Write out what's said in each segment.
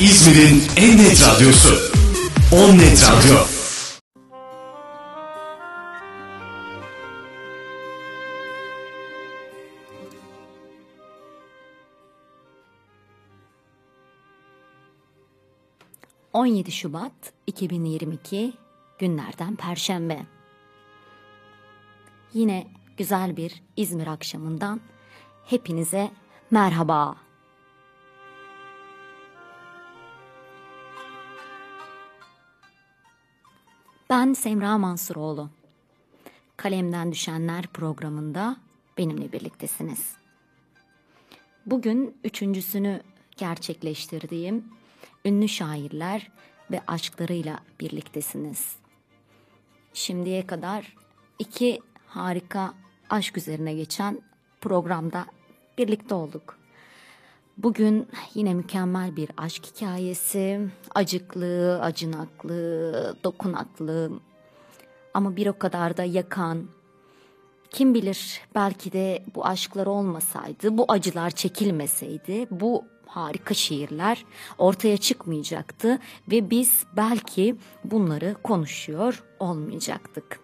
İzmir'in en net radyosu Onnet Radyo. ...17 Şubat 2022, günlerden Perşembe. Yine güzel bir İzmir akşamından hepinize merhaba. Ben Semra Mansuroğlu. Kalemden Düşenler programında benimle birliktesiniz. Bugün üçüncüsünü gerçekleştirdiğim ünlü şairler ve aşklarıyla birliktesiniz. Şimdiye kadar iki harika aşk üzerine geçen programda birlikte olduk. Bugün yine mükemmel bir aşk hikayesi, acıklı, acınaklı, dokunaklı ama bir o kadar da yakan. Kim bilir, belki de bu aşklar olmasaydı, bu acılar çekilmeseydi bu harika şiirler ortaya çıkmayacaktı ve biz belki bunları konuşuyor olmayacaktık.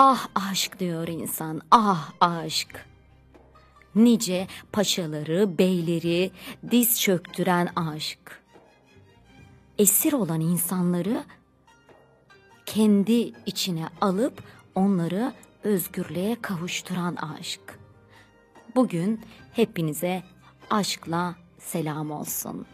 Ah aşk diyor insan, ah aşk. Nice paşaları, beyleri diz çöktüren aşk. Esir olan insanları kendi içine alıp onları özgürlüğe kavuşturan aşk. Bugün hepinize aşkla selam olsun.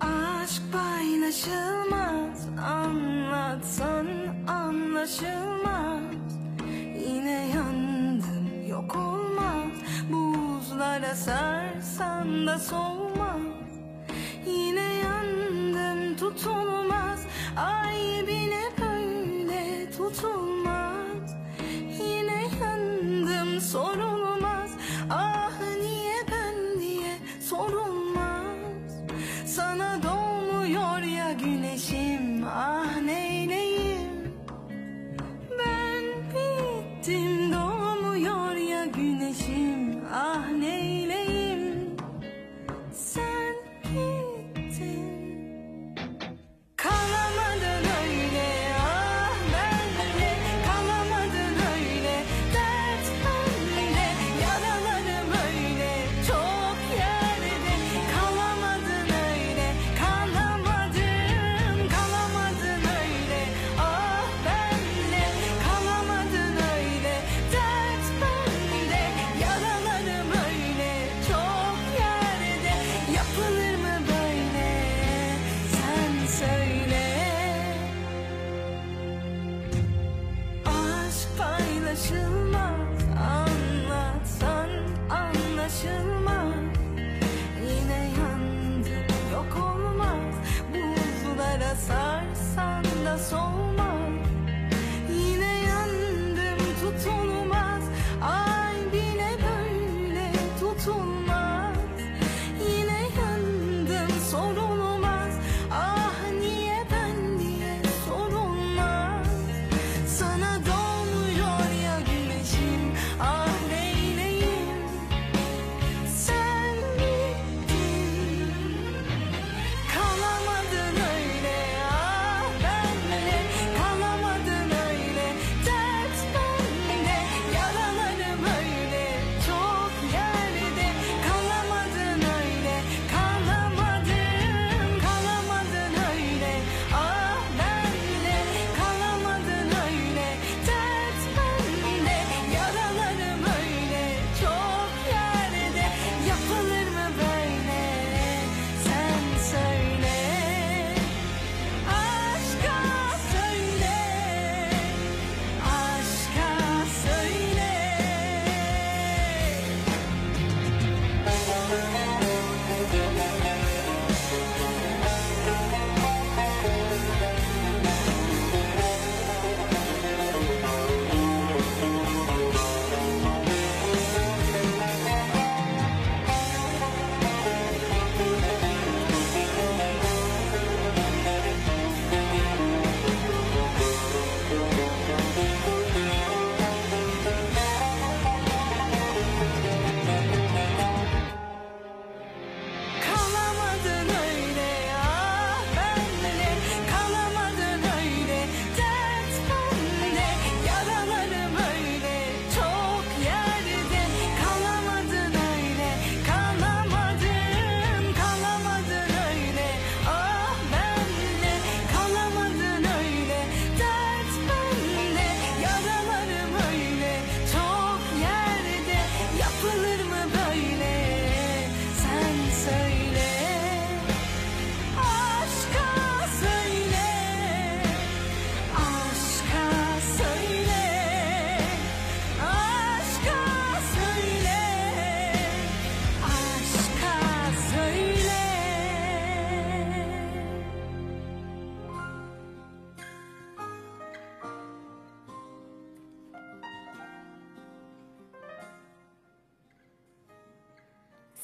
Aşk paylaşılmaz, anlatsan anlaşılmaz. Yine yandım, yok olmaz. Buzlara sarsan da soğumaz. Yine yandım, tutulmaz. Ay bile böyle tutulmaz. Yine yandım, sorulmaz. Ah niye ben diye sorulmaz. Sana doğmuyor ya güneşim, ah neyleyim. Ben bittim, doğmuyor ya güneşim, ah neyleyim. Sen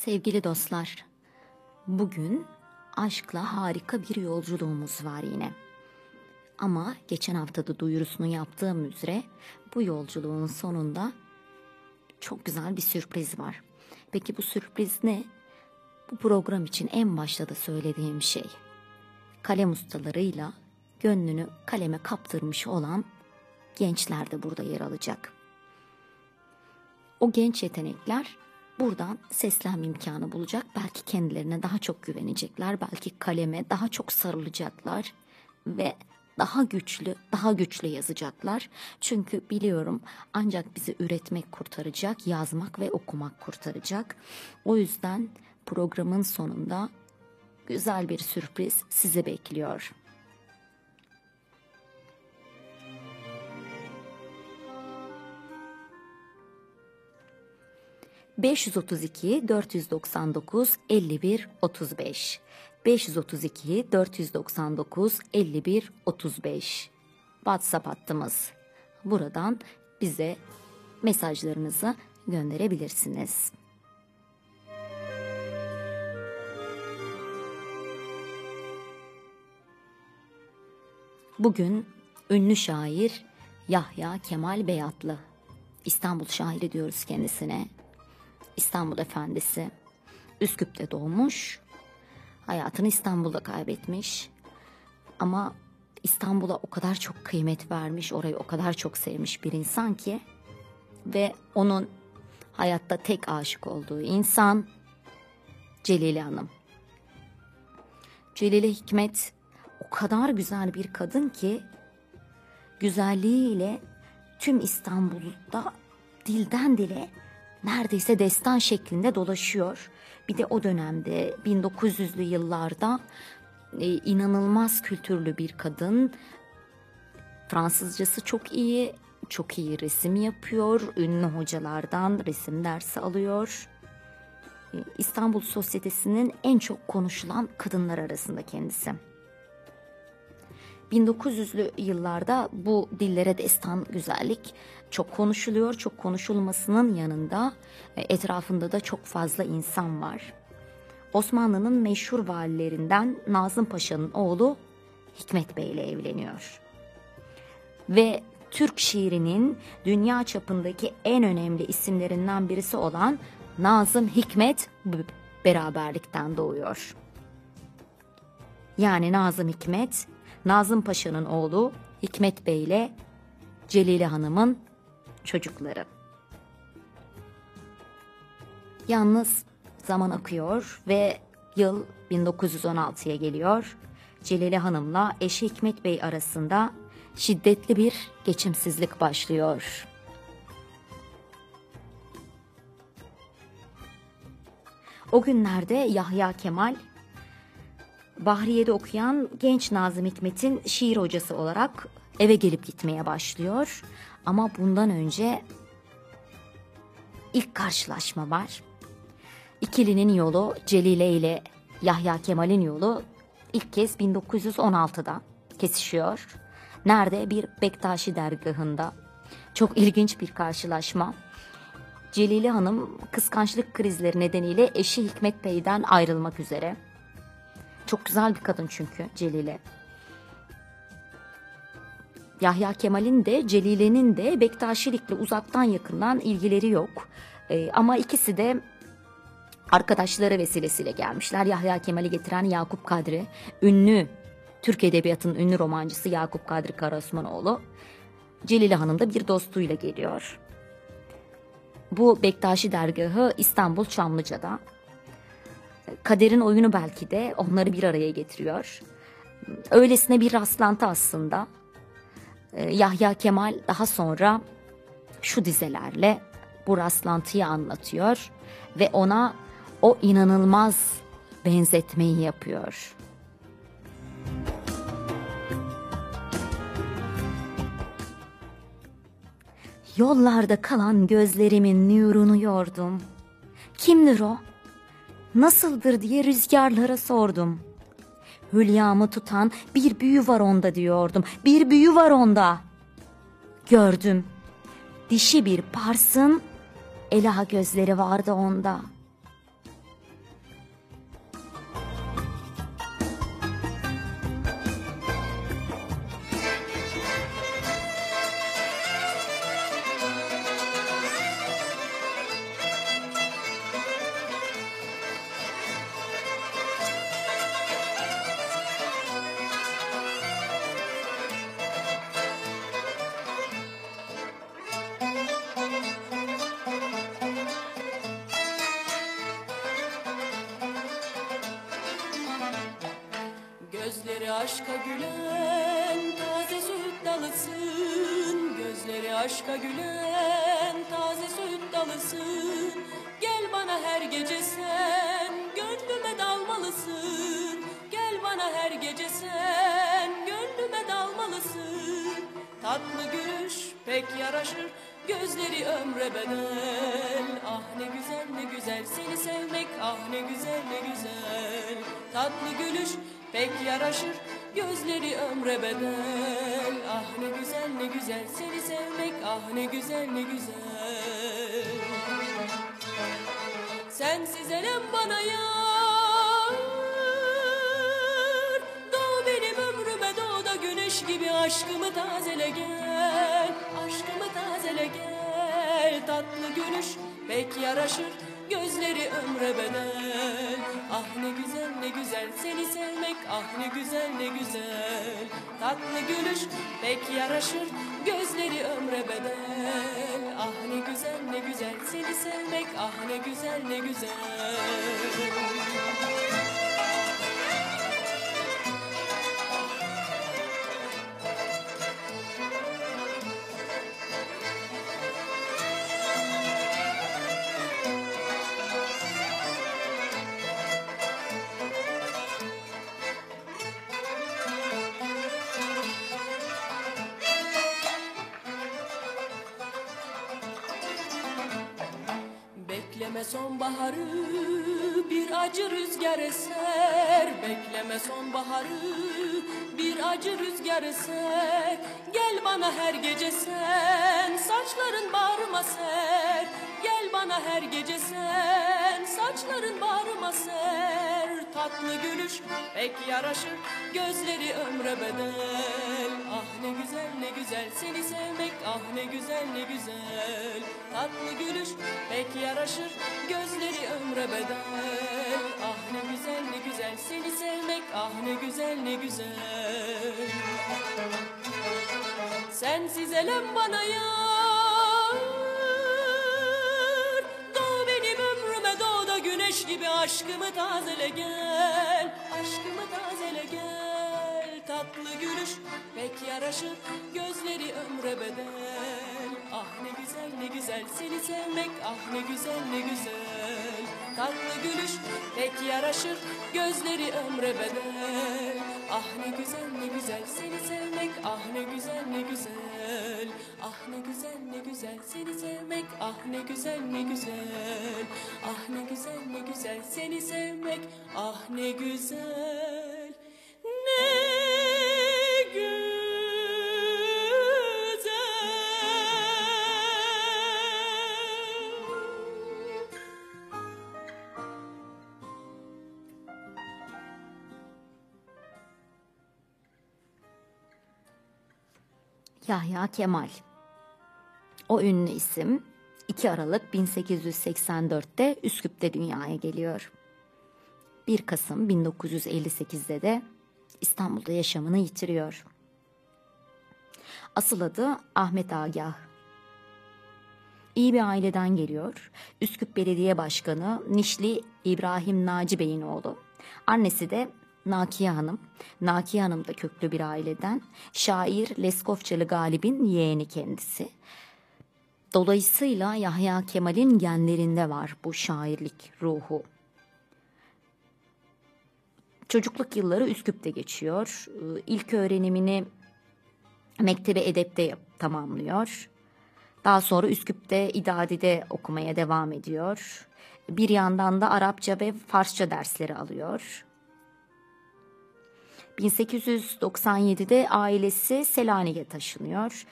Sevgili dostlar, bugün aşkla harika bir yolculuğumuz var yine. Ama geçen haftada duyurusunu yaptığım üzere bu yolculuğun sonunda çok güzel bir sürpriz var. Peki bu sürpriz ne? Bu program için en başta da söylediğim şey, kalem ustalarıyla gönlünü kaleme kaptırmış olan gençler de burada yer alacak. O genç yetenekler buradan seslenme imkanı bulacak. Belki kendilerine daha çok güvenecekler. Belki kaleme daha çok sarılacaklar. Ve daha güçlü yazacaklar. Çünkü biliyorum ancak bizi üretmek kurtaracak. Yazmak ve okumak kurtaracak. O yüzden programın sonunda güzel bir sürpriz sizi bekliyor. ...532-499-51-35... ...532-499-51-35... WhatsApp hattımız. Buradan bize mesajlarınızı gönderebilirsiniz. Bugün ünlü şair Yahya Kemal Beyatlı, İstanbul şairi diyoruz kendisine, İstanbul efendisi. Üsküp'te doğmuş, hayatını İstanbul'da kaybetmiş ama İstanbul'a o kadar çok kıymet vermiş, orayı o kadar çok sevmiş bir insan ki. Ve onun hayatta tek aşık olduğu insan Celile Hanım. Celile Hikmet o kadar güzel bir kadın ki güzelliğiyle tüm İstanbul'da dilden dile neredeyse destan şeklinde dolaşıyor. Bir de o dönemde 1900'lü yıllarda inanılmaz kültürlü bir kadın. Fransızcası çok iyi, çok iyi resim yapıyor. Ünlü hocalardan resim dersi alıyor. İstanbul Sosyetesi'nin en çok konuşulan kadınlar arasında kendisi. 1900'lü yıllarda bu dillere destan güzellik çok konuşuluyor. Çok konuşulmasının yanında etrafında da çok fazla insan var. Osmanlı'nın meşhur valilerinden Nazım Paşa'nın oğlu Hikmet Bey ile evleniyor. Ve Türk şiirinin dünya çapındaki en önemli isimlerinden birisi olan Nazım Hikmet beraberlikten doğuyor. Yani Nazım Hikmet, Nazım Paşa'nın oğlu Hikmet Bey ile Celile Hanım'ın çocukları. Yalnız zaman akıyor ve yıl 1916'ya geliyor. Celile Hanım'la eşi Hikmet Bey arasında şiddetli bir geçimsizlik başlıyor. O günlerde Yahya Kemal, Bahriye'de okuyan genç Nazım Hikmet'in şiir hocası olarak eve gelip gitmeye başlıyor. Ama bundan önce ilk karşılaşma var. İkilinin yolu, Celile ile Yahya Kemal'in yolu ilk kez 1916'da kesişiyor. Nerede? Bir Bektaşi dergahında. Çok ilginç bir karşılaşma. Celile Hanım kıskançlık krizleri nedeniyle eşi Hikmet Bey'den ayrılmak üzere. Çok güzel bir kadın çünkü Celile. Yahya Kemal'in de Celile'nin de Bektaşilik'le uzaktan yakından ilgileri yok. Ama ikisi de arkadaşları vesilesiyle gelmişler. Yahya Kemal'i getiren Yakup Kadri, ünlü Türk Edebiyatı'nın ünlü romancısı Yakup Kadri Karaosmanoğlu. Celile Hanım da bir dostuyla geliyor. Bu Bektaşi dergahı İstanbul Çamlıca'da. Kaderin oyunu belki de onları bir araya getiriyor. Öylesine bir rastlantı aslında. Yahya Kemal daha sonra şu dizelerle bu rastlantıyı anlatıyor ve ona o inanılmaz benzetmeyi yapıyor. Yollarda kalan gözlerimin nurunu yordum. Kimdir o? Nasıldır diye rüzgarlara sordum. Hülyamı tutan bir büyü var onda diyordum. Bir büyü var onda. Gördüm. Dişi bir parsın, ela gözleri vardı onda. Gözleri aşka gülen taze süt dalısın. Gözleri aşka gülen taze süt dalısın. Gel bana her gece sen gönlüme dalmalısın. Gel bana her gece sen gönlüme dalmalısın. Tatlı gülüş pek yaraşır gözleri ömre bedel. Ah ne güzel ne güzel seni sevmek, ah ne güzel ne güzel. Tatlı gülüş pek yaraşır gözleri ömre bedel. Ah ne güzel ne güzel seni sevmek, ah ne güzel ne güzel. Sensiz elem bana yar, doğ benim ömrüme doğ da güneş gibi aşkımı tazele gel. Aşkımı tazele gel, tatlı gülüş pek yaraşır gözleri ömre bedel. Ah ne güzel ne güzel seni sevmek, ah ne güzel ne güzel. Tatlı gülüş pek yaraşır gözleri ömre bedel. Ah ne güzel ne güzel seni sevmek, ah ne güzel ne güzel. Bekleme sonbaharı bir acı rüzgar eser. Bekleme sonbaharı bir acı rüzgar eser. Gel bana her gece sen saçların bağrıma ser. Gel bana her gece sen saçların bağrıma ser. Tatlı gülüş pek yaraşır gözleri ömre bedel. Ah ne güzel ne güzel seni sevmek, ah ne güzel ne güzel. Tatlı gülüş pek yaraşır gözleri ömre bedel. Ah ne güzel ne güzel seni sevmek, ah ne güzel ne güzel. Sensiz elem bana yar, doğ benim ömrüme doğ da güneş gibi aşkımı tazele gel. Aşkımı tazele gel. Tatlı gülüş pek yaraşır gözleri ömre bedel. Ah ne güzel ne güzel seni sevmek, ah ne güzel ne güzel. Tatlı gülüş pek yaraşır gözleri ömre bedel. Ah ne güzel ne güzel seni sevmek, ah ne güzel ne güzel. Ah ne güzel ne güzel seni sevmek, ah ne güzel ne güzel. Ah ne güzel ne güzel seni sevmek, ah ne güzel ne. Yahya Kemal, o ünlü isim 2 Aralık 1884'te Üsküp'te dünyaya geliyor. 1 Kasım 1958'de de İstanbul'da yaşamını yitiriyor. Asıl adı Ahmet Agah. İyi bir aileden geliyor. Üsküp Belediye Başkanı Nişli İbrahim Naci Bey'in oğlu. Annesi de Nakiye Hanım. Nakiye Hanım da köklü bir aileden. Şair Leskovçalı Galip'in yeğeni kendisi. Dolayısıyla Yahya Kemal'in genlerinde var bu şairlik ruhu. Çocukluk yılları Üsküp'te geçiyor. İlk öğrenimini mektebi edepte tamamlıyor. Daha sonra Üsküp'te İdadi'de okumaya devam ediyor. Bir yandan da Arapça ve Farsça dersleri alıyor. 1897'de ailesi Selanik'e taşınıyor.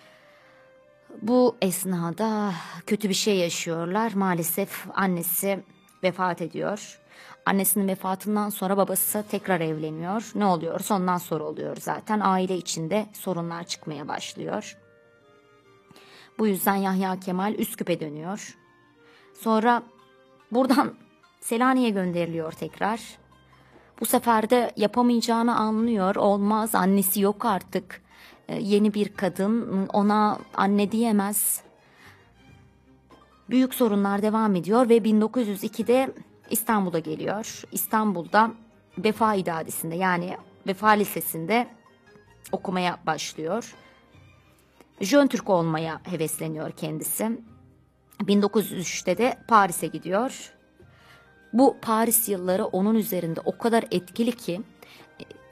Bu esnada kötü bir şey yaşıyorlar. Maalesef annesi vefat ediyor. Annesinin vefatından sonra babası tekrar evleniyor. Ne oluyor? Ondan sonra oluyor zaten. Aile içinde sorunlar çıkmaya başlıyor. Bu yüzden Yahya Kemal Üsküp'e dönüyor. Sonra buradan Selanik'e gönderiliyor tekrar. Bu sefer de yapamayacağını anlıyor. Olmaz, annesi yok artık. Yeni bir kadın, ona anne diyemez. Büyük sorunlar devam ediyor ve 1902'de İstanbul'a geliyor. İstanbul'da Vefa İdadesi'nde, yani Vefa Lisesi'nde okumaya başlıyor. Jön Türk olmaya hevesleniyor kendisi. 1903'te de Paris'e gidiyor. Bu Paris yılları onun üzerinde o kadar etkili ki,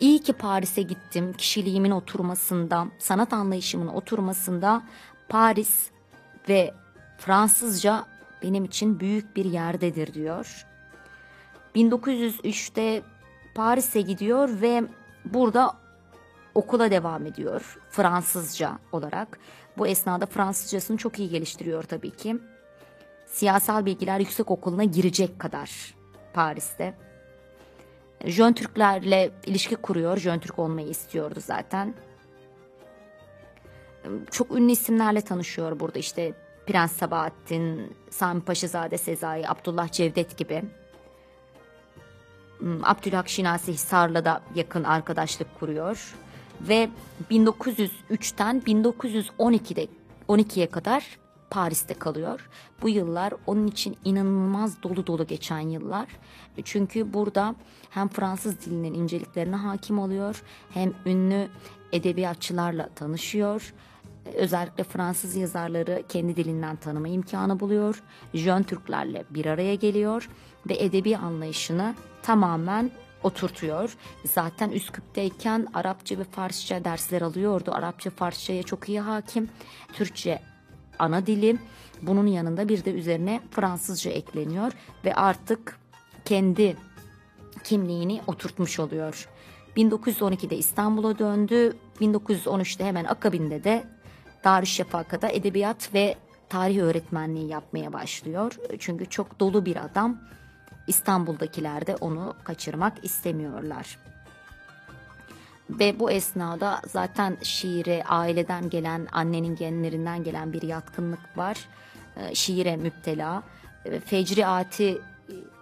iyi ki Paris'e gittim, kişiliğimin oturmasında, sanat anlayışımın oturmasında Paris ve Fransızca benim için büyük bir yerdedir diyor. 1903'te Paris'e gidiyor ve burada okula devam ediyor Fransızca olarak. Bu esnada Fransızcasını çok iyi geliştiriyor tabii ki. Siyasal Bilgiler Yüksekokulu'na girecek kadar Paris'te. Jön Türklerle ilişki kuruyor. Jön Türk olmayı istiyordu zaten. Çok ünlü isimlerle tanışıyor burada, işte Prens Sabahattin, Sami Paşazade Sezai, Abdullah Cevdet gibi. Abdülhak Şinasi Hisar'la da yakın arkadaşlık kuruyor. Ve 1903'ten 1912'ye kadar Paris'te kalıyor. Bu yıllar onun için inanılmaz dolu dolu geçen yıllar. Çünkü burada hem Fransız dilinin inceliklerine hakim oluyor, hem ünlü edebiyatçılarla tanışıyor. Özellikle Fransız yazarları kendi dilinden tanıma imkanı buluyor. Jön Türklerle bir araya geliyor ve edebi anlayışını tamamen oturtuyor. Zaten Üsküp'teyken Arapça ve Farsça dersler alıyordu. Arapça, Farsça'ya çok iyi hakim. Türkçe ana dili. Bunun yanında bir de üzerine Fransızca ekleniyor ve artık kendi kimliğini oturtmuş oluyor. 1912'de İstanbul'a döndü. 1913'te hemen akabinde de Darüşşafaka'da edebiyat ve tarih öğretmenliği yapmaya başlıyor. Çünkü çok dolu bir adam. İstanbul'dakiler de onu kaçırmak istemiyorlar. Ve bu esnada zaten şiire aileden gelen, annenin genlerinden gelen bir yatkınlık var. Şiire müptela. Fecriati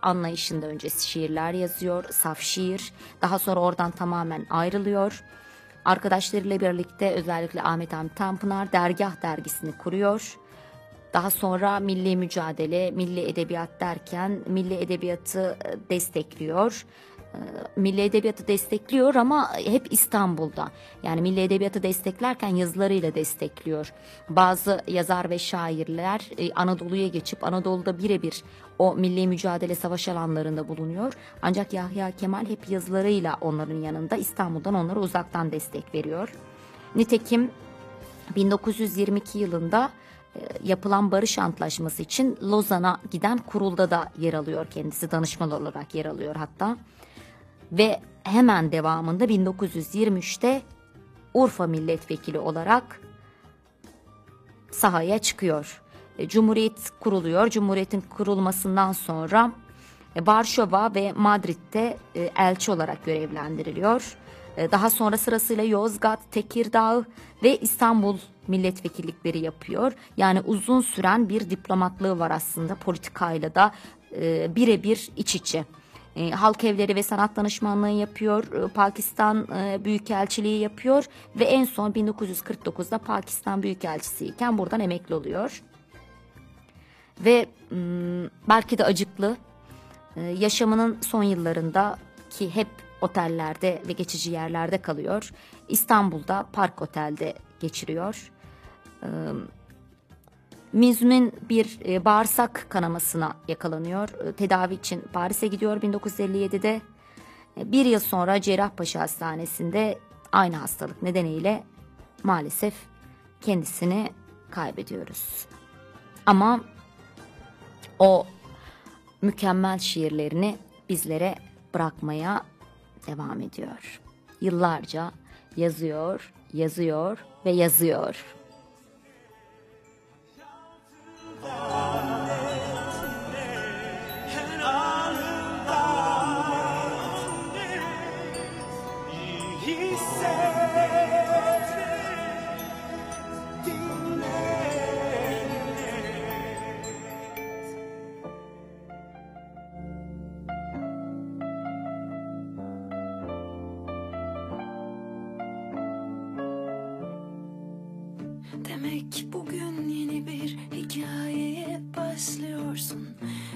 anlayışında öncesi şiirler yazıyor. Saf şiir. Daha sonra oradan tamamen ayrılıyor. Arkadaşlarıyla birlikte özellikle Ahmet Hamdi Tanpınar Dergah dergisini kuruyor. Daha sonra milli mücadele, milli edebiyat derken milli edebiyatı destekliyor. Milli edebiyatı destekliyor ama hep İstanbul'da. Yani milli edebiyatı desteklerken yazılarıyla destekliyor. Bazı yazar ve şairler Anadolu'ya geçip Anadolu'da birebir o milli mücadele savaş alanlarında bulunuyor. Ancak Yahya Kemal hep yazılarıyla onların yanında, İstanbul'dan onlara uzaktan destek veriyor. Nitekim 1922 yılında yapılan barış antlaşması için Lozan'a giden kurulda da yer alıyor kendisi. Danışman olarak yer alıyor hatta. Ve hemen devamında 1923'te Urfa milletvekili olarak sahaya çıkıyor. Cumhuriyet kuruluyor. Cumhuriyetin kurulmasından sonra Varşova ve Madrid'de elçi olarak görevlendiriliyor. Daha sonra sırasıyla Yozgat, Tekirdağ ve İstanbul milletvekillikleri yapıyor. Yani uzun süren bir diplomatlığı var aslında, politikayla da birebir iç içe. Halk evleri ve sanat danışmanlığı yapıyor, Pakistan Büyükelçiliği yapıyor ve en son 1949'da Pakistan Büyükelçisiyken buradan emekli oluyor. Ve belki de acıklı yaşamının son yıllarında ki hep otellerde ve geçici yerlerde kalıyor. İstanbul'da Park Otel'de geçiriyor. Mizmin bir bağırsak kanamasına yakalanıyor. Tedavi için Paris'e gidiyor 1957'de. Bir yıl sonra Cerrahpaşa Hastanesi'nde aynı hastalık nedeniyle maalesef kendisini kaybediyoruz. Ama o mükemmel şiirlerini bizlere bırakmaya devam ediyor. Yıllarca yazıyor, yazıyor ve yazıyor.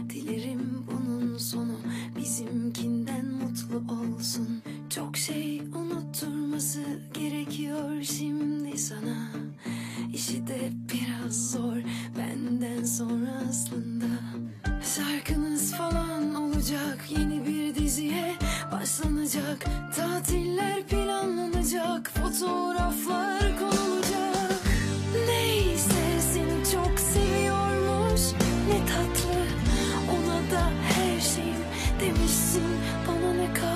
Dilerim bunun sonu bizimkinden mutlu olsun. Çok şey unuttum. tutturması gerekiyor şimdi sana. İşi de biraz zor benden sonra aslında. Şarkınız falan olacak, yeni bir diziye başlanacak, tatiller planlanacak, fotoğraflar konulacak. Neyse seni çok seviyormuş, ne tatlı, ona da her şeyi demişsin, bana ne kaldı?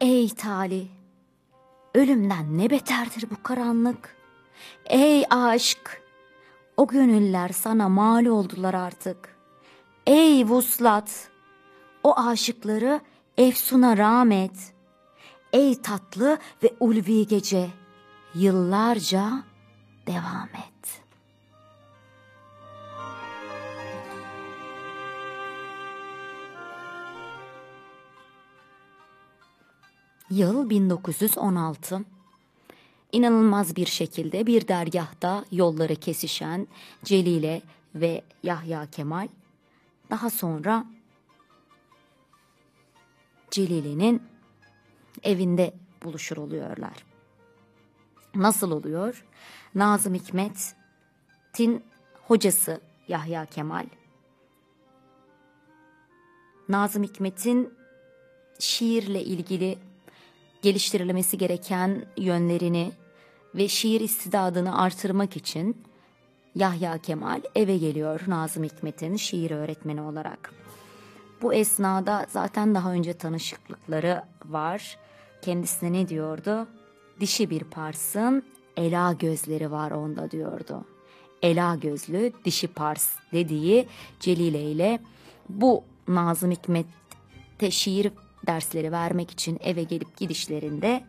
Ey talih, ölümden ne beterdir bu karanlık? Ey aşk, o gönüller sana mal oldular artık. Ey vuslat, o aşıkları efsuna rahmet. Ey tatlı ve ulvi gece, yıllarca devam et. Yıl 1916. İnanılmaz bir şekilde bir dergahta yolları kesişen Celile ve Yahya Kemal, daha sonra Celile'nin evinde buluşur oluyorlar. Nasıl oluyor? Nazım Hikmet'in hocası Yahya Kemal, Nazım Hikmet'in şiirle ilgili geliştirilmesi gereken yönlerini ve şiir istidadını artırmak için Yahya Kemal eve geliyor Nazım Hikmet'in şiir öğretmeni olarak. Bu esnada zaten daha önce tanışıklıkları var. Kendisine ne diyordu? Dişi bir Pars'ın ela gözleri var onda diyordu. Ela gözlü dişi Pars dediği Celile ile bu Nazım Hikmet'te şiir dersleri vermek için eve gelip gidişlerinde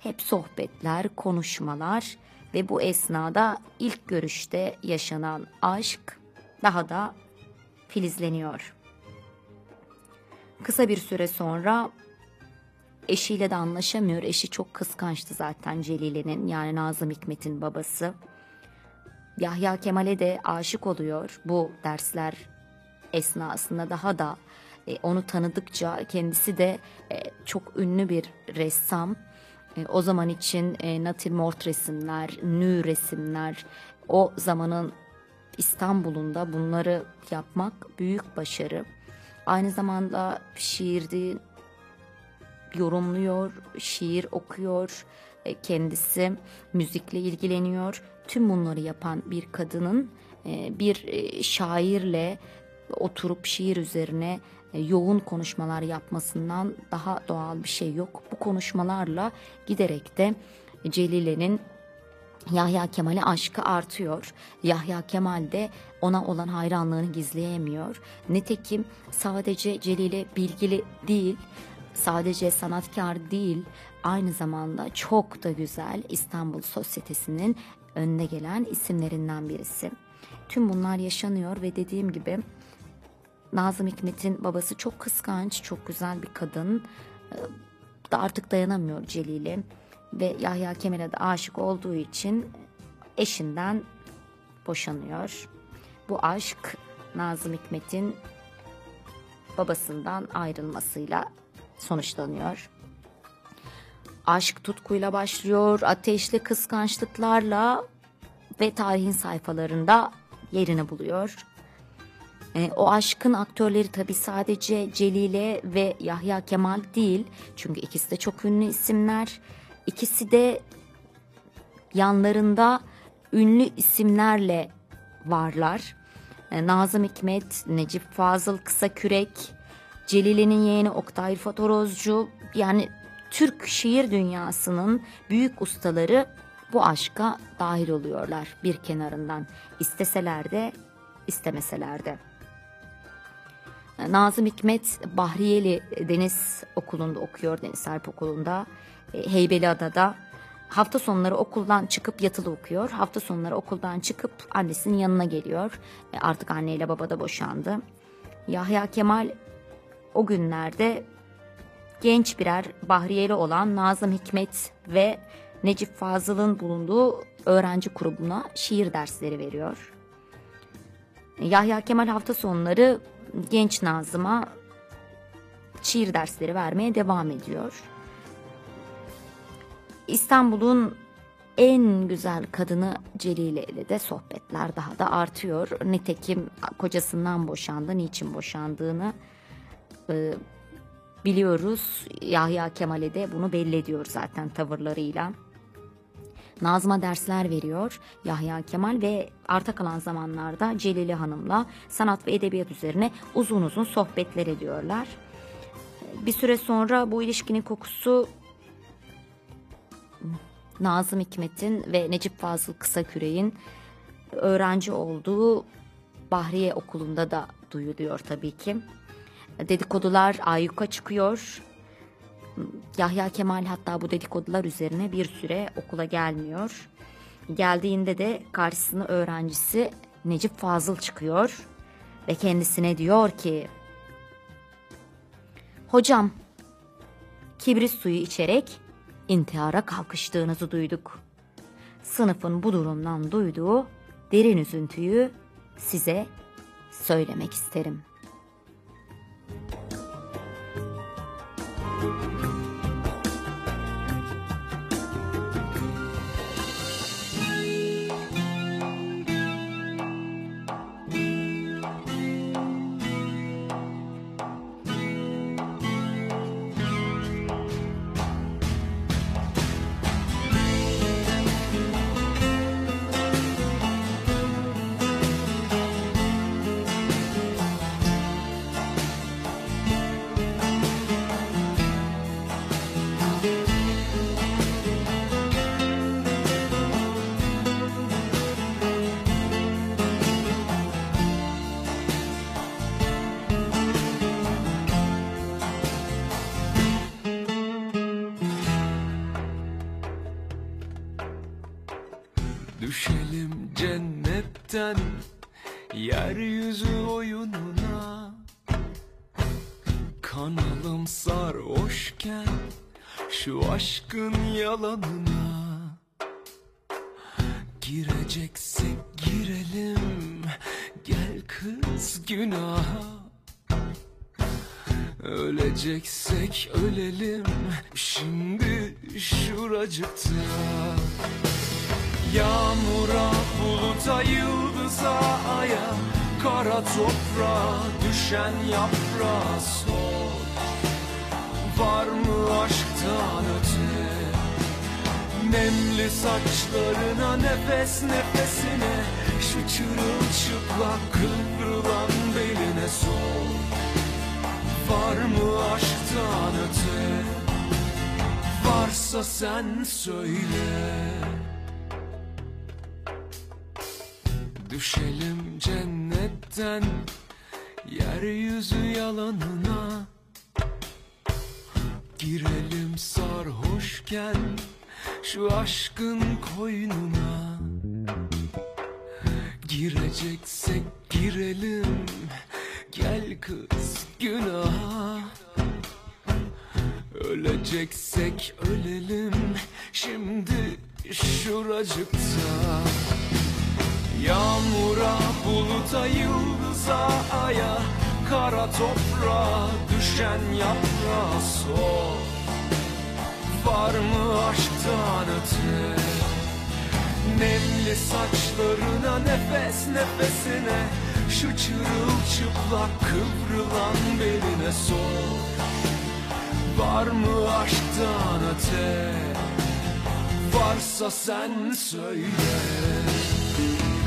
hep sohbetler, konuşmalar ve bu esnada ilk görüşte yaşanan aşk daha da filizleniyor. Kısa bir süre sonra eşiyle de anlaşamıyor. Eşi çok kıskançtı zaten Celile'nin, yani Nazım Hikmet'in babası. Yahya Kemal'e de aşık oluyor. Bu dersler esnasında daha da onu tanıdıkça, kendisi de çok ünlü bir ressam. O zaman için natürmort resimler, nü resimler, o zamanın İstanbul'unda bunları yapmak büyük başarı. Aynı zamanda şiiri yorumluyor, şiir okuyor, kendisi müzikle ilgileniyor. Tüm bunları yapan bir kadının bir şairle oturup şiir üzerine yoğun konuşmalar yapmasından daha doğal bir şey yok. Bu konuşmalarla giderek de Celile'nin Yahya Kemal'e aşkı artıyor. Yahya Kemal de ona olan hayranlığını gizleyemiyor. Nitekim sadece Celile bilgili değil, sadece sanatkar değil, aynı zamanda çok da güzel, İstanbul Sosyetesi'nin önde gelen isimlerinden birisi. Tüm bunlar yaşanıyor ve dediğim gibi Nazım Hikmet'in babası çok kıskanç, çok güzel bir kadın. Da artık dayanamıyor Celile ve Yahya Kemal'e de aşık olduğu için eşinden boşanıyor. Bu aşk Nazım Hikmet'in babasından ayrılmasıyla sonuçlanıyor. Aşk tutkuyla başlıyor, ateşli kıskançlıklarla ve tarihin sayfalarında yerini buluyor. O aşkın aktörleri tabii sadece Celile ve Yahya Kemal değil. Çünkü ikisi de çok ünlü isimler. İkisi de yanlarında ünlü isimlerle varlar. Nazım Hikmet, Necip Fazıl Kısakürek, Celile'nin yeğeni Oktay Rıfat Orozcu, yani Türk şiir dünyasının büyük ustaları bu aşka dahil oluyorlar bir kenarından, isteseler de istemeseler de. Nazım Hikmet Bahriyeli Deniz Okulu'nda okuyor, Deniz Harp Okulu'nda, Heybeliada'da. Hafta sonları okuldan çıkıp yatılı okuyor. Hafta sonları okuldan çıkıp annesinin yanına geliyor. Artık anneyle baba da boşandı. Yahya Kemal o günlerde genç birer Bahriyeli olan Nazım Hikmet ve Necip Fazıl'ın bulunduğu öğrenci grubuna şiir dersleri veriyor. Yahya Kemal hafta sonları genç Nazım'a şiir dersleri vermeye devam ediyor. İstanbul'un en güzel kadını Celile ile de sohbetler daha da artıyor. Nitekim kocasından boşandı, niçin boşandığını biliyoruz. Yahya Kemal'e de bunu belli ediyor zaten tavırlarıyla. Nazım'a dersler veriyor Yahya Kemal ve arta kalan zamanlarda Celile Hanım'la sanat ve edebiyat üzerine uzun uzun sohbetler ediyorlar. Bir süre sonra bu ilişkinin kokusu Nazım Hikmet'in ve Necip Fazıl Kısakürek'in öğrenci olduğu Bahriye Okulu'nda da duyuluyor tabii ki. Dedikodular ayyuka çıkıyor. Yahya Kemal hatta bu dedikodular üzerine bir süre okula gelmiyor. Geldiğinde de karşısına öğrencisi Necip Fazıl çıkıyor ve kendisine diyor ki: "Hocam, kibrit suyu içerek intihara kalkıştığınızı duyduk. Sınıfın bu durumdan duyduğu derin üzüntüyü size söylemek isterim." Düşelim cennetten yeryüzü oyununa. Kanalım sarhoşken şu aşkın yalanına. Gireceksek girelim, gel kız günaha. Öleceksek ölelim, şimdi şuracıkta. Yağmura, buluta, yıldıza, aya, kara toprağa, düşen yaprağa sor. Var mı aşktan öte? Nemli saçlarına, nefes nefesine, şu çırılçıplak kıvrılan beline sor. Var mı aşktan öte? Varsa sen söyle. Düşelim cennetten yeryüzü yalanına. Girelim sarhoşken şu aşkın koynuna. Gireceksek girelim, gel kız günaha. Öleceksek ölelim, şimdi şuracıkta. Yağmura, buluta, yıldıza, aya, kara toprağa, düşen yaprağa sor. Var mı aşktan öte? Nemli saçlarına, nefes nefesine, şu çırılçıplak kıvrılan beline sor. Var mı aşktan öte? Varsa sen söyle.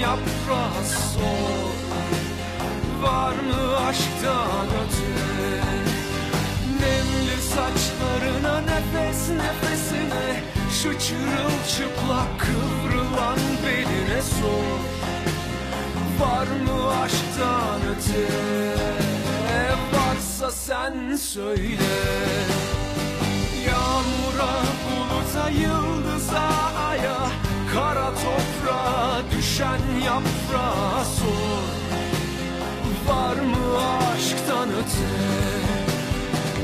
Yaprağa sor, var mı aşktan öte? Nemli saçlarına, nefes nefesine, şu çırılçıplak kıvrılan beline sor. Var mı aşktan öte? Varsa sen söyle. Yağmura, buluta, yıldıza, aya, kara toprağa, düşen yaprağa sor. Var mı aşktan öte?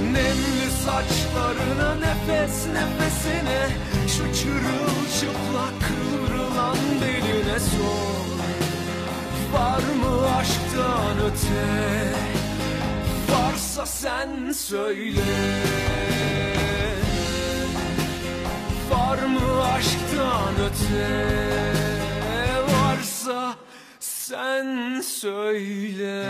Nemli saçlarına, nefes nefesine, şu çırılçıplak kıvrılan beline sor. Var mı aşktan öte? Varsa sen söyle. Var mı aşktan öte? Varsa sen söyle.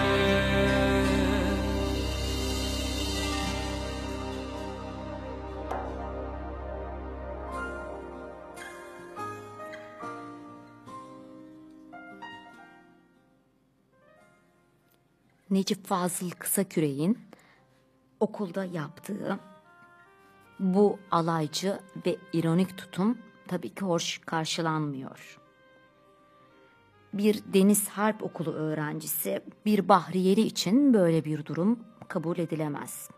Necip Fazıl Kısakürek'in okulda yaptığı bu alaycı ve ironik tutum tabii ki hoş karşılanmıyor. Bir Deniz Harp Okulu öğrencisi, bir bahriyeli için böyle bir durum kabul edilemez.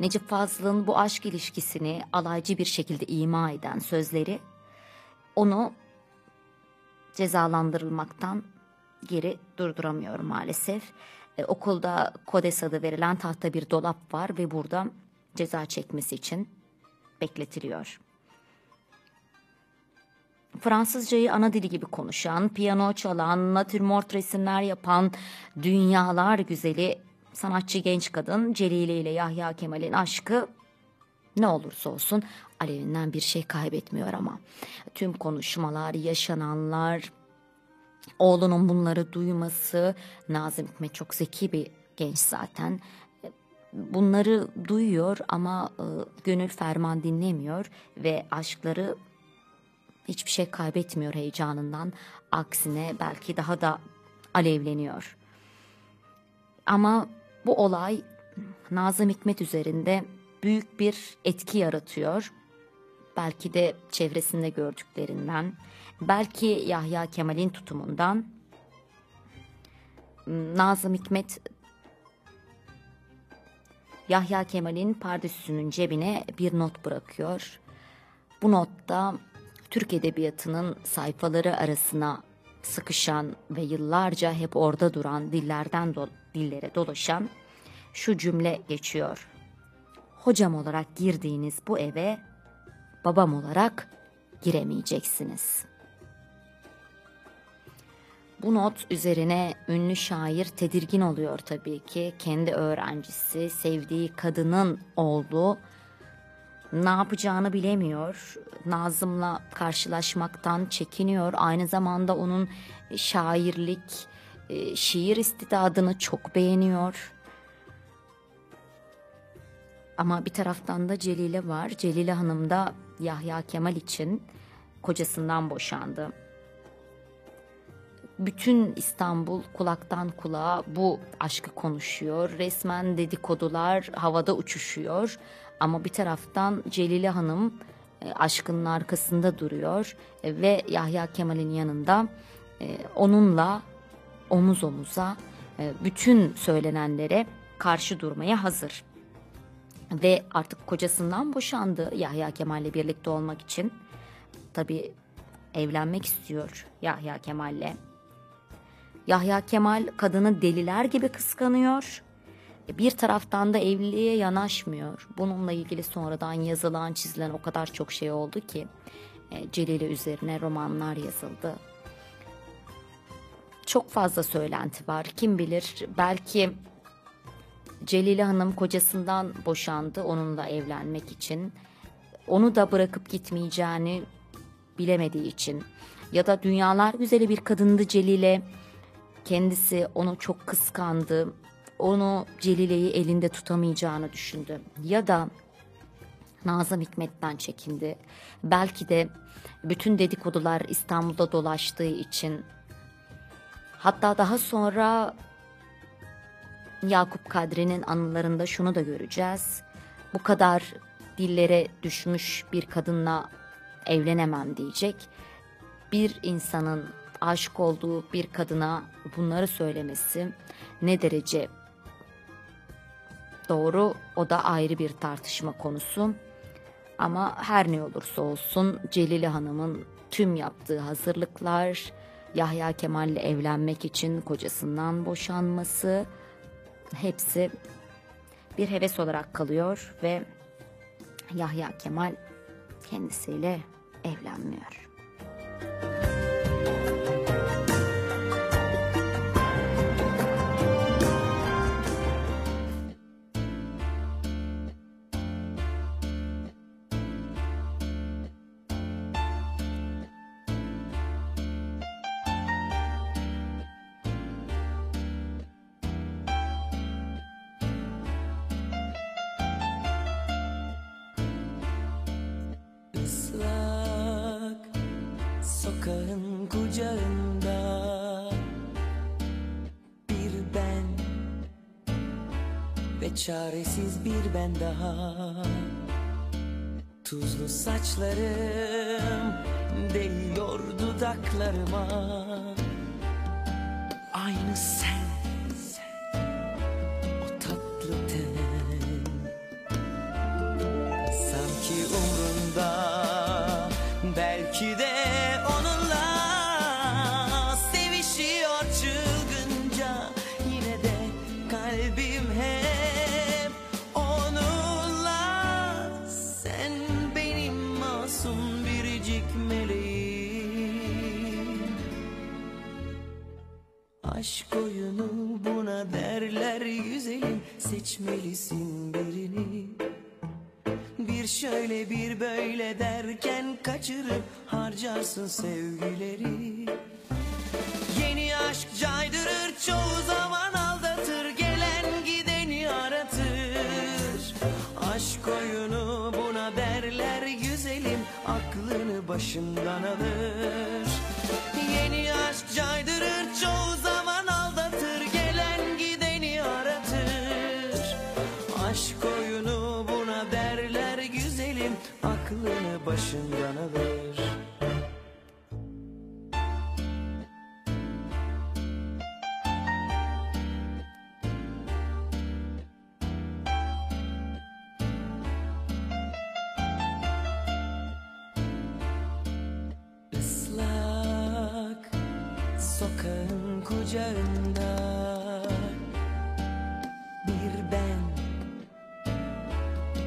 Necip Fazıl'ın bu aşk ilişkisini alaycı bir şekilde ima eden sözleri onu cezalandırılmaktan geri durduramıyor maalesef. Okulda kodes adı verilen tahta bir dolap var ve burada ceza çekmesi için bekletiliyor. Fransızcayı ana dili gibi konuşan, piyano çalan, natürmort resimler yapan dünyalar güzeli sanatçı genç kadın Celile ile Yahya Kemal'in aşkı Ne olursa olsun alevinden bir şey kaybetmiyor ama. Tüm konuşmalar, yaşananlar, oğlunun bunları duyması, Nazım Hikmet çok zeki bir genç zaten. Bunları duyuyor ama gönül ferman dinlemiyor ve aşkları hiçbir şey kaybetmiyor heyecanından. Aksine belki daha da alevleniyor. Ama bu olay Nazım Hikmet üzerinde büyük bir etki yaratıyor. Belki de çevresinde gördüklerinden, belki Yahya Kemal'in tutumundan. Nazım Hikmet Yahya Kemal'in pardesüsünün cebine bir not bırakıyor. Bu notta Türk edebiyatının sayfaları arasına sıkışan ve yıllarca hep orada duran, dillerden dillere dolaşan şu cümle geçiyor. Hocam olarak girdiğiniz bu eve babam olarak giremeyeceksiniz. Bu not üzerine ünlü şair tedirgin oluyor tabii ki. Kendi öğrencisi, sevdiği kadının oğlu, ne yapacağını bilemiyor. Nazım'la karşılaşmaktan çekiniyor. Aynı zamanda onun şairlik, şiir istidadını çok beğeniyor. Ama bir taraftan da Celile var. Celile Hanım da Yahya Kemal için kocasından boşandı. Bütün İstanbul kulaktan kulağa bu aşkı konuşuyor. Resmen dedikodular havada uçuşuyor. Ama bir taraftan Celile Hanım aşkının arkasında duruyor ve Yahya Kemal'in yanında onunla omuz omuza bütün söylenenlere karşı durmaya hazır. Ve artık kocasından boşandı Yahya Kemal'le birlikte olmak için. Tabii evlenmek istiyor Yahya Kemal'le. Yahya Kemal kadını deliler gibi kıskanıyor. Bir taraftan da evliliğe yanaşmıyor. Bununla ilgili sonradan yazılan, çizilen o kadar çok şey oldu ki. Celile üzerine romanlar yazıldı. Çok fazla söylenti var. Kim bilir, belki Celile Hanım kocasından boşandı onunla evlenmek için. Onu da bırakıp gitmeyeceğini bilemediği için. Ya da dünyalar güzeli bir kadındı Celile. Kendisi onu çok kıskandı. Onu, Celile'yi elinde tutamayacağını düşündü. Ya da Nazım Hikmet'ten çekindi. Belki de bütün dedikodular İstanbul'da dolaştığı için. Hatta daha sonra Yakup Kadri'nin anılarında şunu da göreceğiz. Bu kadar dillere düşmüş bir kadınla evlenemem diyecek. Bir insanın aşık olduğu bir kadına bunları söylemesi ne derece doğru, o da ayrı bir tartışma konusu. Ama her ne olursa olsun Celile Hanım'ın tüm yaptığı hazırlıklar, Yahya Kemal'le evlenmek için kocasından boşanması, hepsi bir heves olarak kalıyor ve Yahya Kemal kendisiyle evlenmiyor. Sokağın kucağında bir ben ve çaresiz bir ben daha. Tuzlu saçlarım değiyor dudaklarıma. Aynı sen, o tatlı ten. Sanki umrunda, belki de aşk oyunu buna derler güzelim, seçmelisin birini. Bir bir şöyle bir böyle derken kaçırıp harcarsın sevgileri. Yeni aşk caydırır çoğu zaman, aldatır, gelen gideni aratır. Aşk oyunu buna derler güzelim, aklını başından alır. Yeni aşk caydırır çoğu zaman, aldatır, gelen gideni aratır. Aşk oyunu buna derler güzelim, aklını başından alır. Bir ben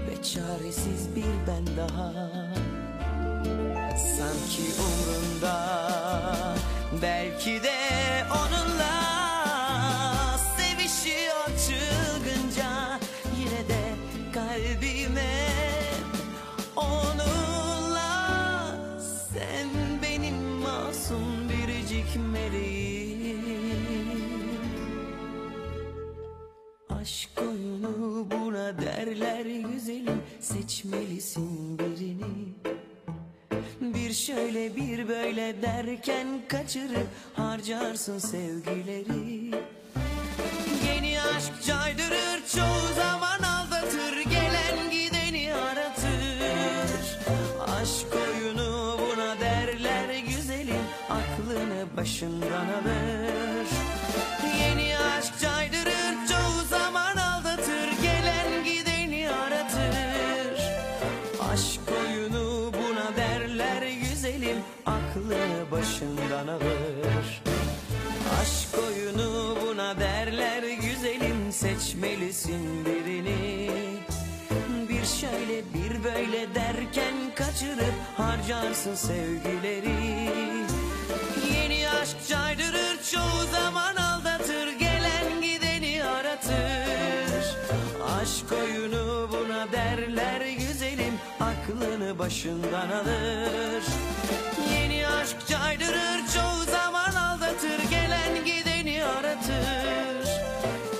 ve çaresiz bir ben daha, sanki umrunda, belki de onunla sevişiyor çılgınca. Yine de kalbime onunla sen benim masum biricik meleğim. Aşk oyunu buna derler güzelim, seçmelisin birini. Bir şöyle bir böyle derken kaçırıp harcarsın sevgileri. Yeni aşk caydırır çoğu zaman, aldatır, gelen gideni aratır. Aşk oyunu buna derler güzelim, aklını başından alır. Yeni aşk caydırır çoğu zaman, aldatır, gelen gideni aratır. Aşk oyunu buna derler güzelim, aklını başından alır. Aşk oyunu buna derler güzelim, seçmelisin birini. Bir şöyle bir böyle derken kaçırıp harcarsın sevgileri. Yeni aşk caydırır çoğu zaman, aldatır, gelen gideni aratır. Aşk oyunu buna derler güzelim, aklını başından alır. Yeni aşk caydırır çoğu zaman, aldatır, gelen gideni aratır.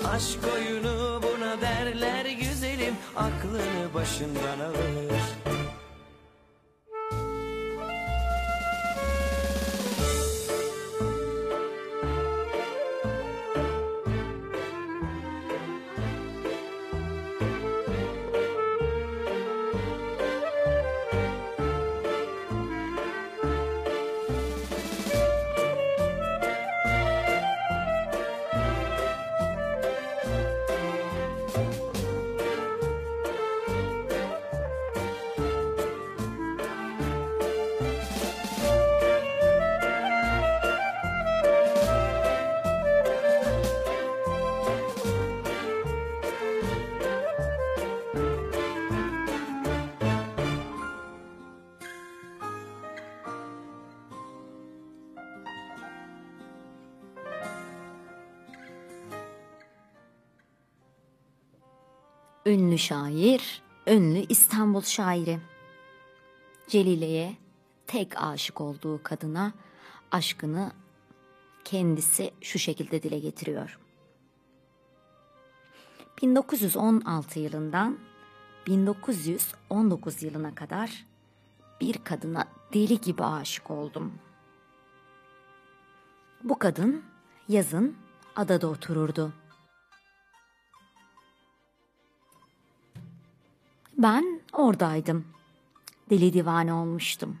Aşk oyunu buna derler güzelim, aklını başından alır. Ünlü şair, ünlü İstanbul şairi. Celile'ye, tek aşık olduğu kadına aşkını kendisi şu şekilde dile getiriyor. 1916 yılından 1919 yılına kadar bir kadına deli gibi aşık oldum. Bu kadın yazın adada otururdu. Ben oradaydım. Deli divane olmuştum.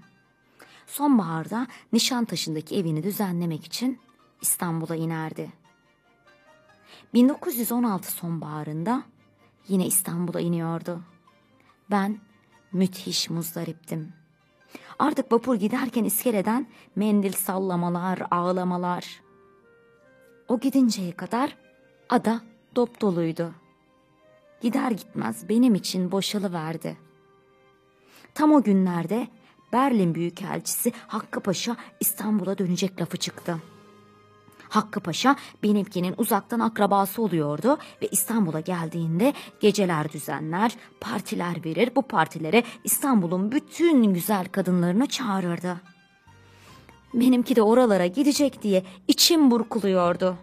Sonbaharda Nişantaşı'ndaki evini düzenlemek için İstanbul'a inerdi. 1916 sonbaharında yine İstanbul'a iniyordu. Ben müthiş muzdariptim. Artık vapur giderken iskeleden mendil sallamalar, ağlamalar. O gidinceye kadar ada dopdoluydu. Gider gitmez benim için boşalıverdi. Tam o günlerde Berlin Büyükelçisi Hakkı Paşa İstanbul'a dönecek lafı çıktı. Hakkı Paşa benimkinin uzaktan akrabası oluyordu ve İstanbul'a geldiğinde geceler düzenler, partiler verir, bu partilere İstanbul'un bütün güzel kadınlarını çağırırdı. Benimki de oralara gidecek diye içim burkuluyordu.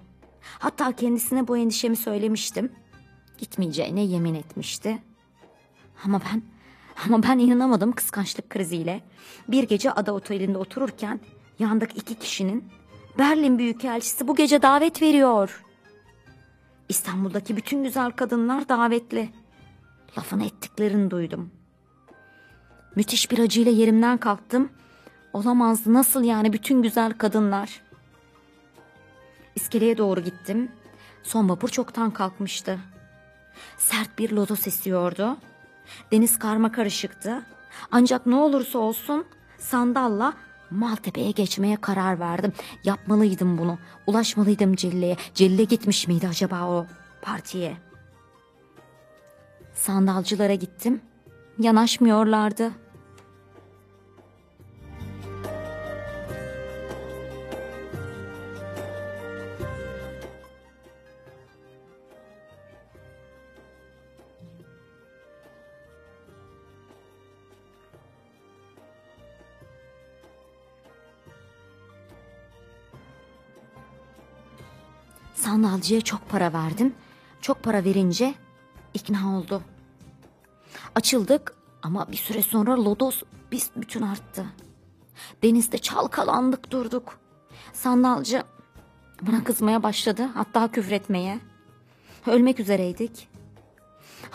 Hatta kendisine bu endişemi söylemiştim. Gitmeyeceğine yemin etmişti. Ama ben inanamadım kıskançlık kriziyle. Bir gece ada otelinde otururken yandık iki kişinin Berlin Büyükelçisi bu gece davet veriyor. İstanbul'daki bütün güzel kadınlar davetli. Lafını ettiklerini duydum. Müthiş bir acıyla yerimden kalktım. Olamazdı, nasıl yani bütün güzel kadınlar? İskeleye doğru gittim. Son vapur çoktan kalkmıştı. Sert bir lodos esiyordu. Deniz karma karışıktı. Ancak ne olursa olsun sandalla Maltepe'ye geçmeye karar verdim. Yapmalıydım bunu. Ulaşmalıydım Celile'ye. Celile gitmiş miydi acaba o partiye? Sandalcılara gittim. Yanaşmıyorlardı. Sandalcıya çok para verdim. Çok para verince ikna oldu. Açıldık ama bir süre sonra lodos biz bütün arttı. Denizde çalkalandık durduk. Sandalcı bana kızmaya başladı, hatta küfretmeye. Ölmek üzereydik.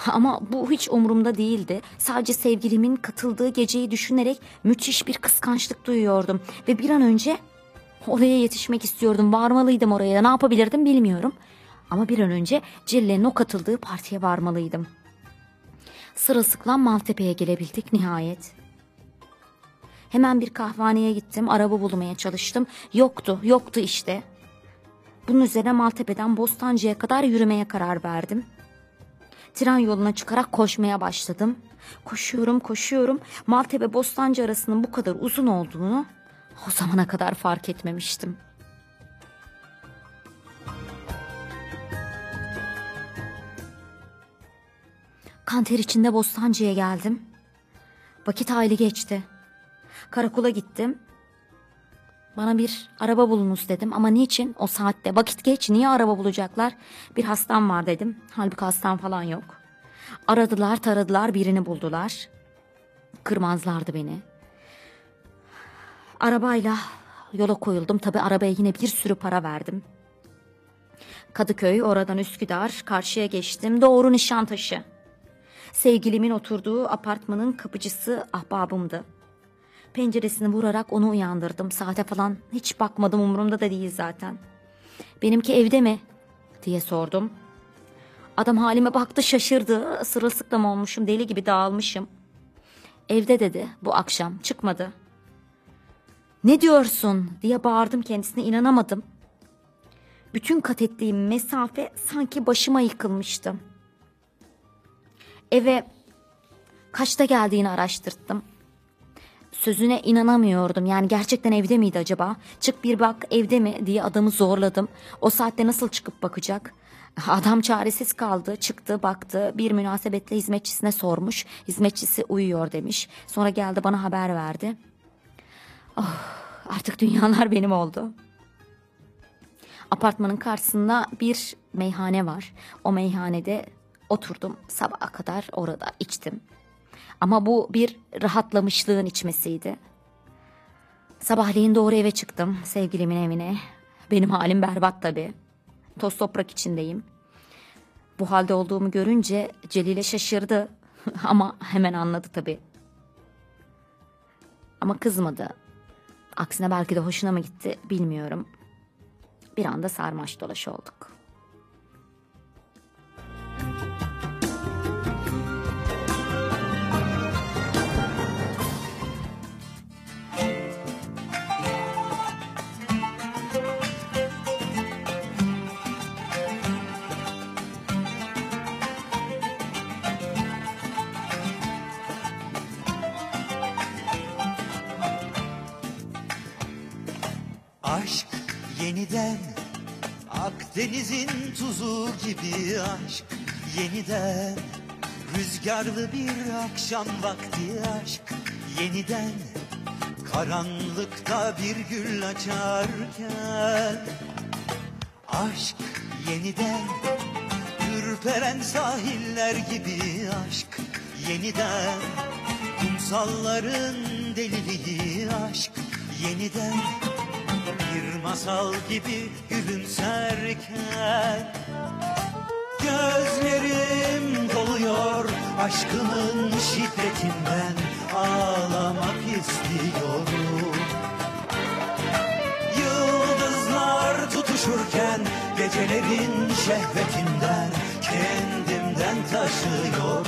Ama bu hiç umurumda değildi. Sadece sevgilimin katıldığı geceyi düşünerek müthiş bir kıskançlık duyuyordum. Ve bir an önce oraya yetişmek istiyordum. Varmalıydım oraya. Ne yapabilirdim bilmiyorum. Ama bir an önce Celile'nin o katıldığı partiye varmalıydım. Sırılsıklam Maltepe'ye gelebildik nihayet. Hemen bir kahvaneye gittim. Araba bulmaya çalıştım. Yoktu işte. Bunun üzerine Maltepe'den Bostancı'ya kadar yürümeye karar verdim. Tren yoluna çıkarak koşmaya başladım. Koşuyorum. Maltepe Bostancı arasının bu kadar uzun olduğunu o zamana kadar fark etmemiştim. Kanter içinde Bostancı'ya geldim. Vakit hayli geçti. Karakola gittim. Bana bir araba bulunuz dedim ama niçin o saatte, vakit geç, niye araba bulacaklar? Bir hastam var dedim. Halbuki hastam falan yok. Aradılar, taradılar, birini buldular. Kırmazlardı beni. Arabayla yola koyuldum. Tabii arabaya yine bir sürü para verdim. Kadıköy, oradan Üsküdar, karşıya geçtim. Doğru Nişantaşı. Sevgilimin oturduğu apartmanın kapıcısı ahbabımdı. Penceresini vurarak onu uyandırdım. Saate falan hiç bakmadım, umurumda da değil zaten. "Benimki evde mi?" diye sordum. Adam halime baktı, şaşırdı. Sırılsıklam olmuşum, deli gibi dağılmışım. "Evde" dedi, "bu akşam çıkmadı." "Ne diyorsun?" diye bağırdım kendisine, inanamadım. Bütün kat ettiğim mesafe sanki başıma yıkılmıştı. Eve kaçta geldiğini araştırdım. Sözüne inanamıyordum. Yani gerçekten evde miydi acaba? "Çık bir bak, evde mi?" diye adamı zorladım. O saatte nasıl çıkıp bakacak? Adam çaresiz kaldı, çıktı, baktı. Bir münasebetle hizmetçisine sormuş. Hizmetçisi "uyuyor" demiş. Sonra geldi, bana haber verdi. Oh, artık dünyalar benim oldu. Apartmanın karşısında bir meyhane var. O meyhanede oturdum. Sabaha kadar orada içtim. Ama bu bir rahatlamışlığın içmesiydi. Sabahleyin doğru eve çıktım, sevgilimin evine. Benim halim berbat tabii. Toz toprak içindeyim. Bu halde olduğumu görünce Celile şaşırdı. Ama hemen anladı tabii. Ama kızmadı. Aksine belki de hoşuna mı gitti bilmiyorum. Bir anda sarmaş dolaş olduk. Yeniden Denizin tuzu gibi aşk yeniden, rüzgarlı bir akşam vakti aşk yeniden, karanlıkta bir gül açarken aşk yeniden, ürperen sahiller gibi aşk yeniden, kumsalların deliliği aşk yeniden, bir masal gibi gülümserken gözlerim doluyor aşkımın şiddetinden, ağlamak istiyorum. Yıldızlar tutuşurken gecelerin şehvetinden kendimden taşıyorum.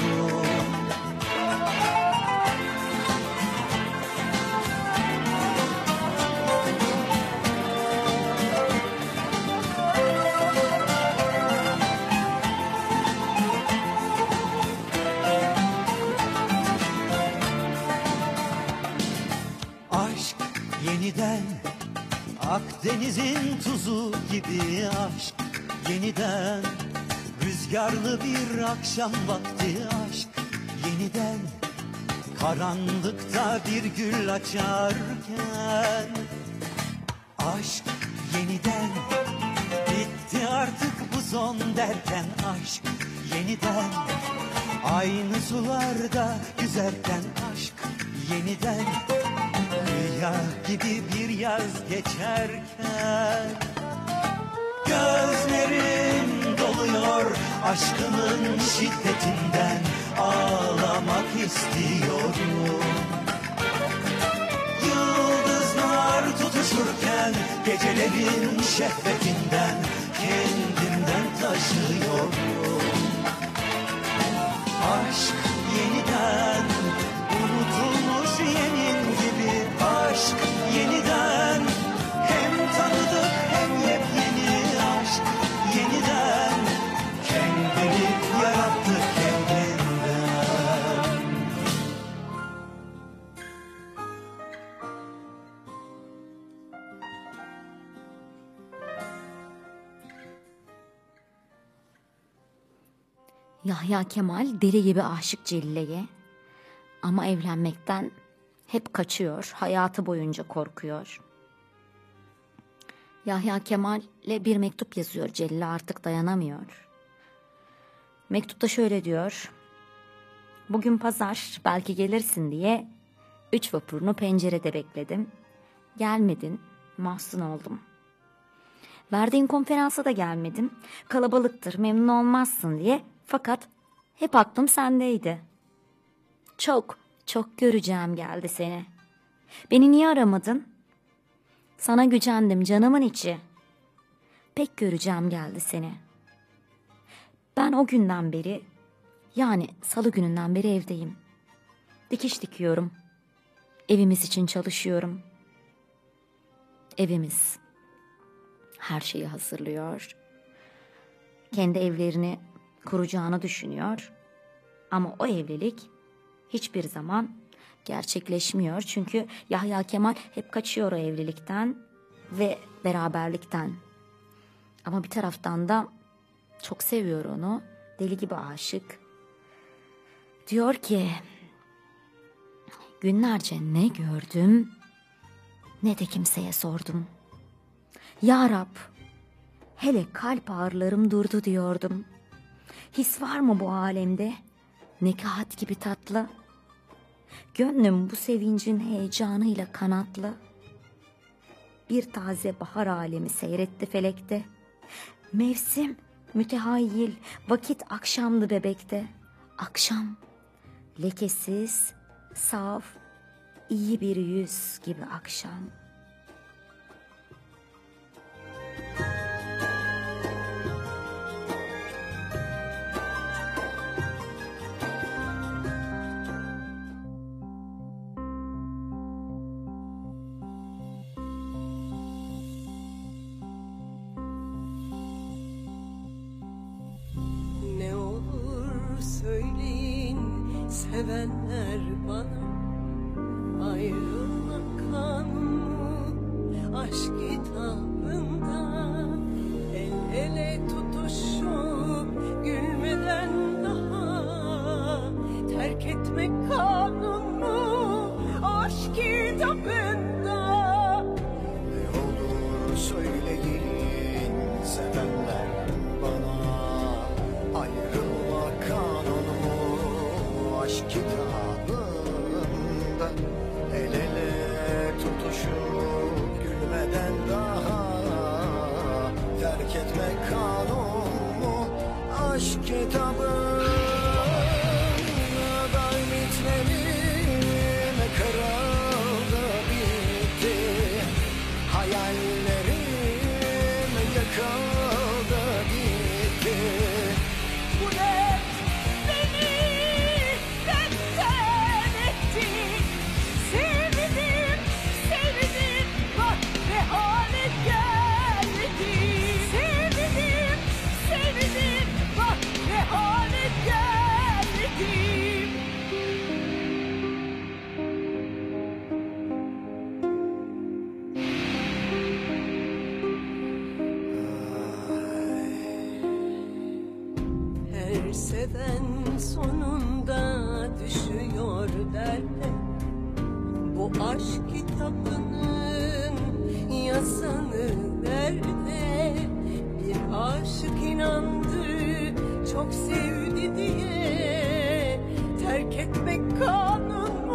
Akdeniz'in tuzu gibi aşk yeniden, rüzgarlı bir akşam vakti aşk yeniden, karanlıkta bir gül açarken aşk yeniden, bitti artık bu son derken aşk yeniden, aynı sularda yüzerken aşk yeniden, rüya gibi bir yaz geçerken gözlerim doluyor aşkının şiddetinden, ağlamak istiyorum. Yıldızlar tutuşurken gecelerin şehvetinden kendimden taşıyorum. Aşk yeniden, unutulmuş yemin gibi aşk yeniden, hem tanıdık hem yepyeni aşk yeniden, kendini yarattı kendinden. Yahya Kemal deli gibi aşık Celile'ye, ama evlenmekten hep kaçıyor, hayatı boyunca korkuyor. Yahya Kemal'e bir mektup yazıyor Celile, artık dayanamıyor. Mektupta şöyle diyor: "Bugün pazar, belki gelirsin diye 3 vapurunu pencerede bekledim. Gelmedin, mahzun oldum. Verdiğin konferansa da gelmedim. Kalabalıktır, memnun olmazsın diye, fakat hep aklım sendeydi. Çok, çok göreceğim geldi seni. Beni niye aramadın? Sana gücendim canımın içi. Pek göreceğim geldi seni. Ben o günden beri, yani salı gününden beri evdeyim. Dikiş dikiyorum. Evimiz için çalışıyorum. Evimiz her şeyi hazırlıyor. Kendi evlerini kuracağını düşünüyor. Ama o evlilik hiçbir zaman gerçekleşmiyor. Çünkü Yahya Kemal hep kaçıyor o evlilikten ve beraberlikten. Ama bir taraftan da çok seviyor onu. Deli gibi aşık. Diyor ki, günlerce ne gördüm ne de kimseye sordum. Ya Rab, hele kalp ağrılarım durdu diyordum. His var mı bu alemde? Nekahat gibi tatlı. Gönlüm bu sevincin heyecanıyla kanatlı. Bir taze bahar alemi seyretti felekte. Mevsim mütehayyil, vakit akşamdı bebekte. Akşam lekesiz, saf, iyi bir yüz gibi akşam." Sevenler bana ayrılmak kanunu aşk kitabında el ele tutuşup gülmeden daha terk etmek kanunu aşk kitabında. Ne olur söyleyin sevenler bana, ayrılmak kanunu aşk kitabında. El ele tutuşup gülmeden daha terk etmek kanunu aşk kitabı. Da ümitlerime karardı bitti, hayallerim yakıldı gitti. Bu net beni retten etti. Sevdim, sevdim, bak ne hale geldi. Her seven sonunda düşüyor derler, bu aşk kitabının yazanı nerede? Bir aşık inandı çok sevdi diye, terk etmek kanun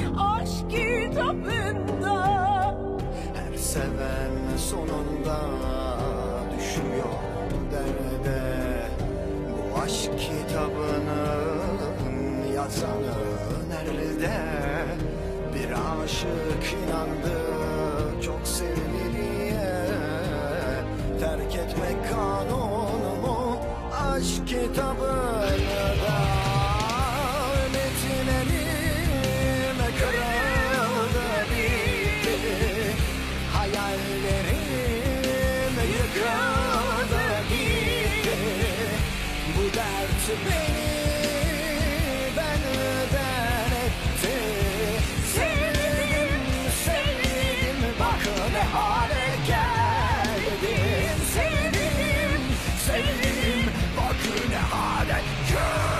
mu aşk kitabında? Her seven sonunda düşüyor derde, bu aşk kitabının yazanı nerede? Bir aşık inandı çok sevdi diye, terk etmek kanun mu aşk kitabını? Da ümitin elime kırıldı bitti, hayallerim yıkıldı gitti. Bu dert beni benden etti. Sevdim, sevdim, bak ne hale geldim. Sevdim, sevdim, ne hale gel.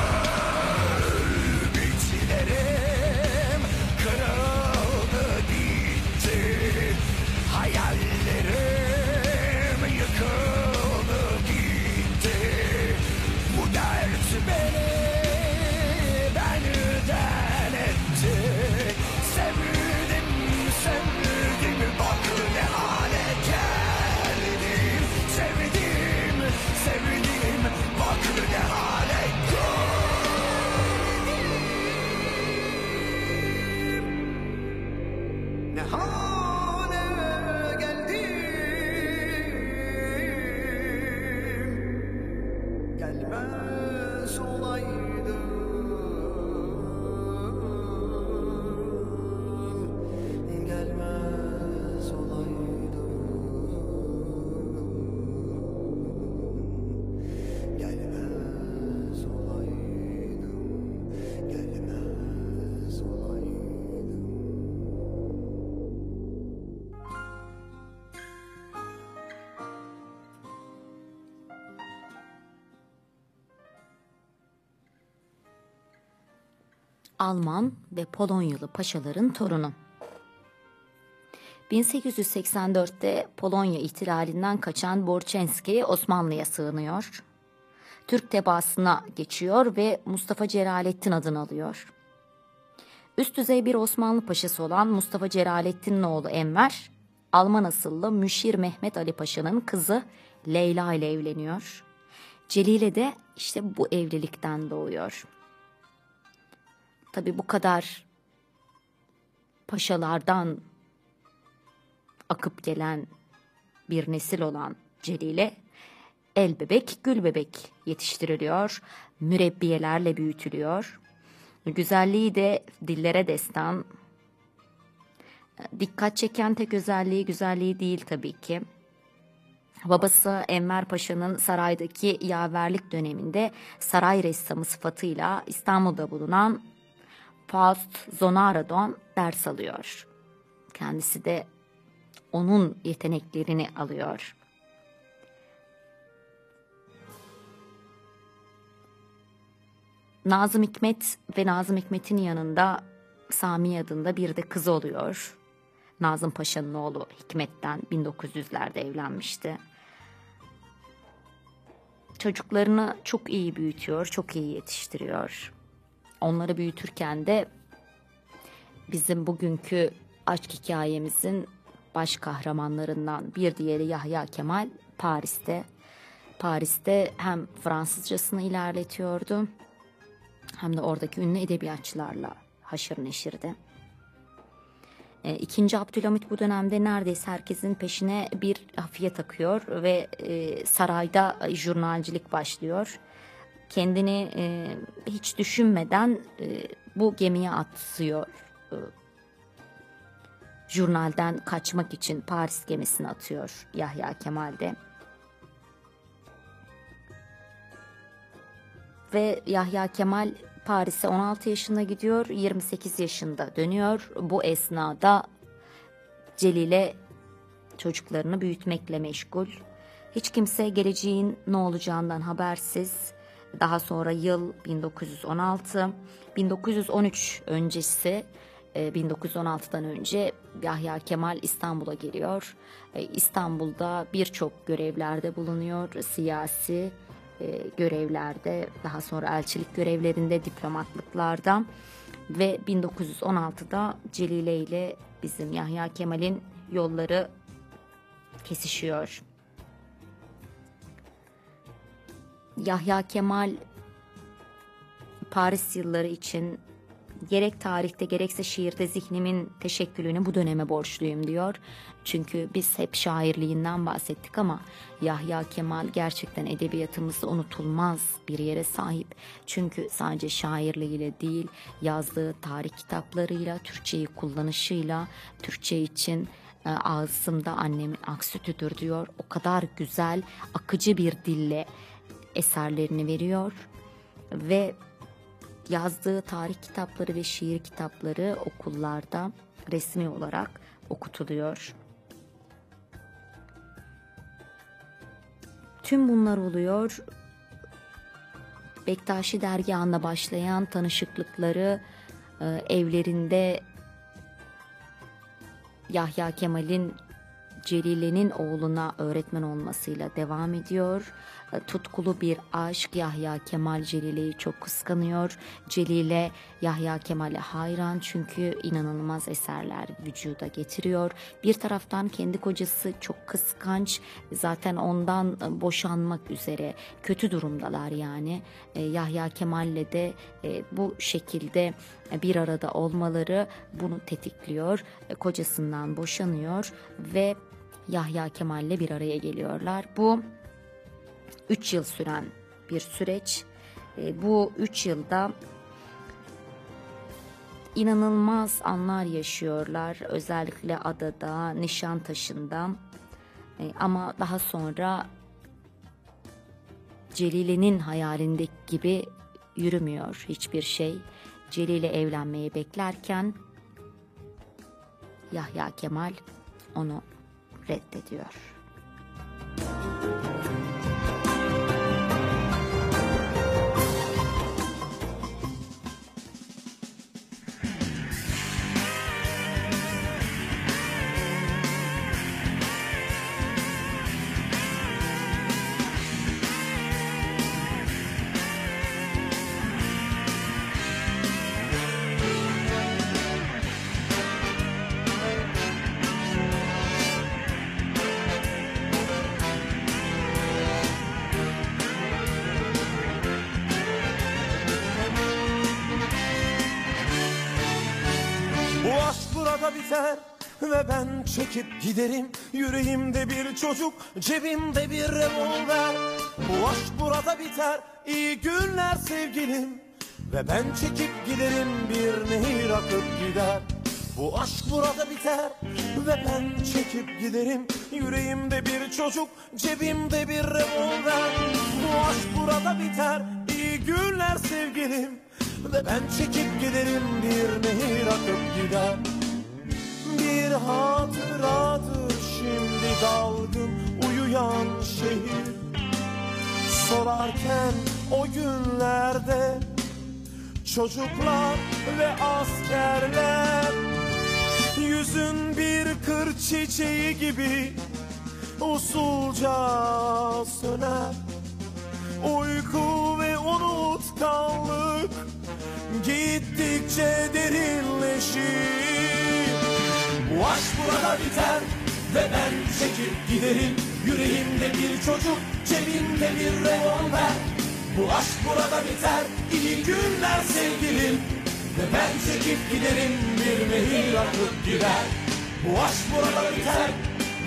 Bitlerim kırıldı gitti, hayallerim yıkıldı gitti. Bu dert beni benden etti. Sevdim, sevdim, bak ne hale geldim. Sevdim, sevdim, bak ne hale geldim. Ne hale geldim. Gelmez olaydım. Gelmez olaydım. Alman ve Polonyalı paşaların torunu. 1884'te Polonya ihtilalinden kaçan Borçenski Osmanlı'ya sığınıyor. Türk tebaasına geçiyor ve Mustafa Celaleddin adını alıyor. Üst düzey bir Osmanlı paşası olan Mustafa Celaleddin'in oğlu Enver, Alman asıllı Müşir Mehmet Ali Paşa'nın kızı Leyla ile evleniyor. Celile de işte bu evlilikten doğuyor. Tabii bu kadar paşalardan akıp gelen bir nesil olan Celile, el bebek, gül bebek yetiştiriliyor, mürebbiyelerle büyütülüyor. Güzelliği de dillere destan. Dikkat çeken tek özelliği güzelliği değil tabii ki. Babası Enver Paşa'nın saraydaki yaverlik döneminde saray ressamı sıfatıyla İstanbul'da bulunan Faust Zonaro'dan ders alıyor. Kendisi de onun yeteneklerini alıyor. Nazım Hikmet ve Nazım Hikmet'in yanında Sami adında bir de kızı oluyor. Nazım Paşa'nın oğlu Hikmet'ten 1900'lerde evlenmişti. Çocuklarını çok iyi büyütüyor, çok iyi yetiştiriyor. Onları büyütürken de bizim bugünkü aşk hikayemizin baş kahramanlarından bir diğeri Yahya Kemal Paris'te hem Fransızcasını ilerletiyordu hem de oradaki ünlü edebiyatçılarla haşır neşirdi. İkinci Abdülhamit bu dönemde neredeyse herkesin peşine bir hafiye takıyor ve sarayda jurnalcilik başlıyor. Kendini hiç düşünmeden bu gemiye atıyor. Jurnalden kaçmak için Paris gemisine atıyor Yahya Kemal'de. Ve Yahya Kemal Paris'e 16 yaşında gidiyor, 28 yaşında dönüyor. Bu esnada Celile çocuklarını büyütmekle meşgul. Hiç kimse geleceğin ne olacağından habersiz. Daha sonra yıl 1916, 1913 öncesi, 1916'dan önce Yahya Kemal İstanbul'a geliyor. İstanbul'da birçok görevlerde bulunuyor, siyasi görevlerde, daha sonra elçilik görevlerinde, diplomatlıklarda ve 1916'da Celile ile bizim Yahya Kemal'in yolları kesişiyor. Yahya Kemal Paris yılları için gerek tarihte gerekse şiirde zihnimin teşekkülünü bu döneme borçluyum diyor. Çünkü biz hep şairliğinden bahsettik ama Yahya Kemal gerçekten edebiyatımızda unutulmaz bir yere sahip. Çünkü sadece şairliğiyle değil, yazdığı tarih kitaplarıyla, Türkçeyi kullanışıyla, Türkçe için ağzımda annemin ak sütüdür diyor. O kadar güzel, akıcı bir dille eserlerini veriyor ve yazdığı tarih kitapları ve şiir kitapları okullarda resmi olarak okutuluyor. Tüm bunlar oluyor. Bektaşi Dergahı'nda başlayan tanışıklıkları, evlerinde Yahya Kemal'in Celile'nin oğluna öğretmen olmasıyla devam ediyor. Tutkulu bir aşk. Yahya Kemal Celile'yi çok kıskanıyor. Celile Yahya Kemal'e hayran çünkü inanılmaz eserler vücuda getiriyor. Bir taraftan kendi kocası çok kıskanç, zaten ondan boşanmak üzere kötü durumdalar yani. Yahya Kemal'le de bu şekilde bir arada olmaları bunu tetikliyor. Kocasından boşanıyor ve Yahya Kemal'le bir araya geliyorlar. Bu 3 yıl süren bir süreç. Bu 3 yılda inanılmaz anlar yaşıyorlar. Özellikle adada, Nişantaşı'nda. Ama daha sonra Celile'nin hayalindeki gibi yürümüyor hiçbir şey. Celile evlenmeyi beklerken Yahya Kemal onu reddediyor. Ve ben çekip giderim, yüreğimde bir çocuk, cebimde bir revolver. Bu aşk burada biter, iyi günler sevgilim. Ve ben çekip giderim, bir nehir akıp gider. Bu aşk burada biter ve ben çekip giderim, yüreğimde bir çocuk, cebimde bir revolver. Bu aşk burada biter, iyi günler sevgilim. Ve ben çekip giderim, bir nehir akıp gider. Bir hatıradır şimdi dalgın uyuyan şehir. Sorarken o günlerde çocuklar ve askerler. Yüzün bir kır çiçeği gibi usulca söner. Uyku ve unutkanlık gittikçe derinleşir. Bu aşk burada biter ve ben çekip giderim. Yüreğimde bir çocuk, cebimde bir revolver. Bu aşk burada biter, iyi günler sevgilim. Ve ben çekip giderim, bir mehir akıp gider. Bu aşk burada biter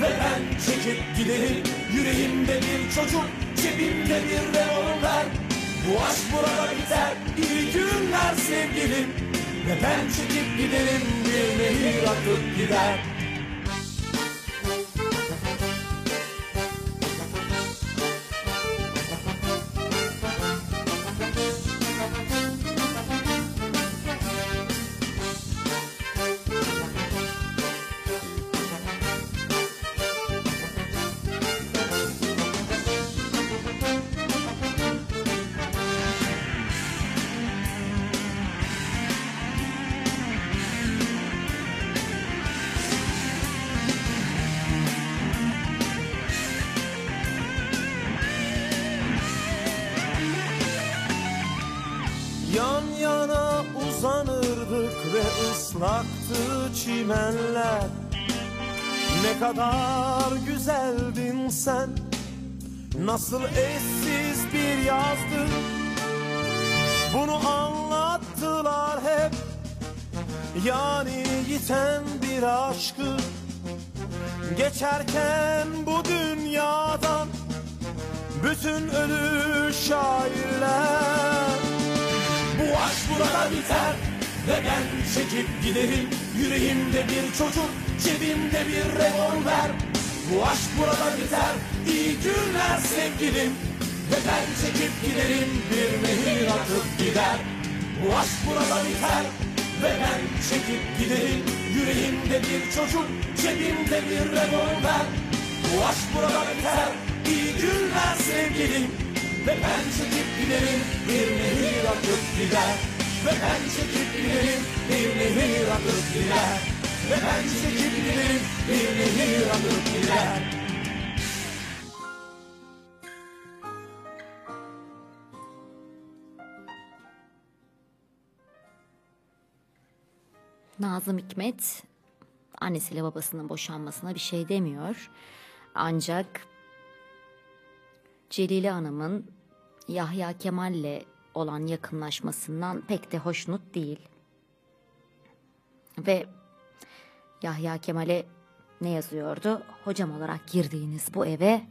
ve ben çekip giderim. Yüreğimde bir çocuk, cebimde bir revolver. Bu aşk burada biter, iyi günler sevgilim. Ve ben çekip giderim, bir mehir akıp gider. Çimenler, ne kadar güzeldin sen, nasıl eşsiz bir yazdın. Bunu anlattılar hep, yani yiten bir aşkı geçerken bu dünyadan, bütün ölü şairler. Bu aşk burada biter ve ben çekip giderim. Yüreğimde bir çocuk, cebimde bir revolver. Bu aşk burada biter, iyi günler sevgilim. Ve ben çekip giderim, bir mehir atıp gider. Bu aşk burada biter ve ben çekip giderim. Yüreğimde bir çocuk, cebimde bir revolver. Bu aşk burada biter, iyi günler sevgilim. Ve ben çekip giderim, bir mehir atıp gider. Ve ben çekip giderim, bir nehir akıp gider. Ve ben çekip giderim, bir nehir akıp gider. Nazım Hikmet annesiyle babasının boşanmasına bir şey demiyor. Ancak Celile Hanım'ın Yahya Kemal'le olan yakınlaşmasından pek de hoşnut değil. Ve Yahya Kemal'e ne yazıyordu? Hocam olarak girdiğiniz bu eve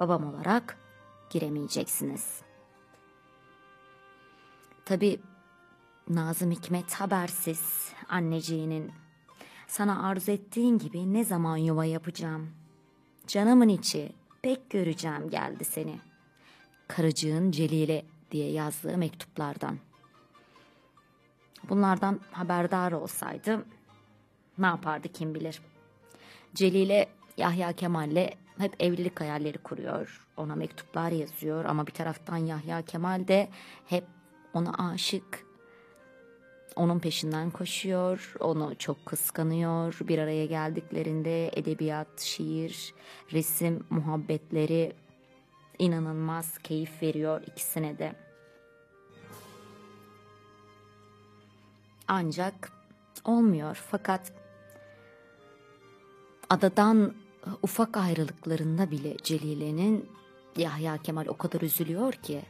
babam olarak giremeyeceksiniz. Tabii Nazım Hikmet habersiz anneciğinin, sana arzu ettiğin gibi ne zaman yuva yapacağım? Canımın içi pek göreceğim geldi seni. Karıcığın Celile diye yazdığı mektuplardan. Bunlardan haberdar olsaydı ne yapardı kim bilir. Celile Yahya Kemal'le hep evlilik hayalleri kuruyor. Ona mektuplar yazıyor ama bir taraftan Yahya Kemal de hep ona aşık. Onun peşinden koşuyor, onu çok kıskanıyor. Bir araya geldiklerinde edebiyat, şiir, resim, muhabbetleri İnanılmaz keyif veriyor ikisine de. Ancak olmuyor. Fakat adadan ufak ayrılıklarında bile Celile'nin Yahya Kemal o kadar üzülüyor ki,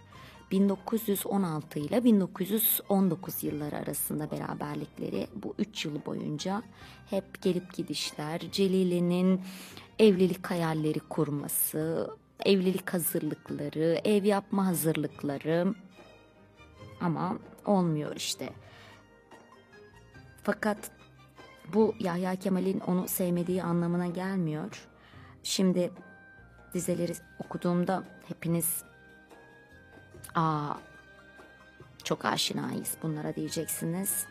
1916 ile 1919 yılları arasında beraberlikleri, bu 3 yıl boyunca hep gelip gidişler, Celile'nin evlilik hayalleri kurması, evlilik hazırlıkları, ev yapma hazırlıkları, ama olmuyor işte. Fakat bu Yahya Kemal'in onu sevmediği anlamına gelmiyor. Şimdi dizeleri okuduğumda hepiniz çok aşinayız bunlara diyeceksiniz.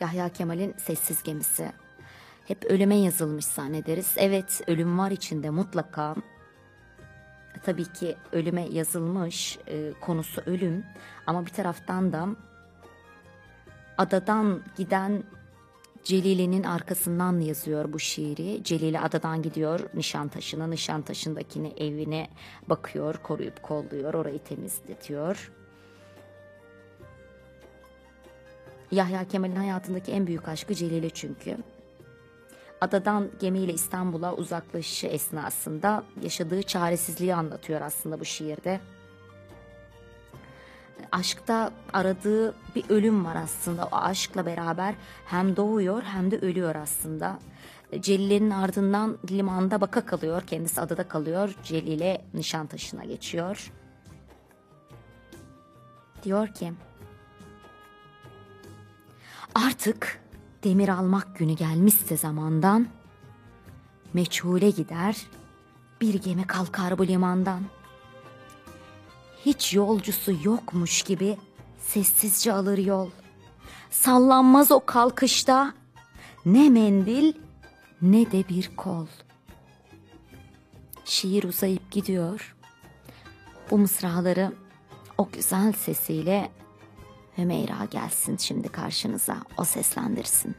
Yahya Kemal'in Sessiz Gemisi. Hep ölüme yazılmış zannederiz. Evet, ölüm var içinde mutlaka. tabii ki ölüme yazılmış, konusu ölüm, ama bir taraftan da adadan giden Celile'nin arkasından yazıyor bu şiiri. Celile adadan gidiyor Nişantaşı'na, Nişantaşı'ndakine, evine bakıyor, koruyup kolluyor, orayı temizletiyor. Yahya Kemal'in hayatındaki en büyük aşkı Celile çünkü. Adadan gemiyle İstanbul'a uzaklaşışı esnasında yaşadığı çaresizliği anlatıyor aslında bu şiirde. Aşkta aradığı bir ölüm var aslında. O aşkla beraber hem doğuyor hem de ölüyor aslında. Celile'nin ardından limanda baka kalıyor. Kendisi adada kalıyor. Celile Nişantaşı'na geçiyor. Diyor ki: artık demir almak günü gelmişse zamandan, meçhule gider bir gemi kalkar bu limandan. Hiç yolcusu yokmuş gibi sessizce alır yol. Sallanmaz o kalkışta ne mendil ne de bir kol. Şiir uzayıp gidiyor. Bu mısraları o güzel sesiyle Hümeyra gelsin şimdi karşınıza, o seslendirsin.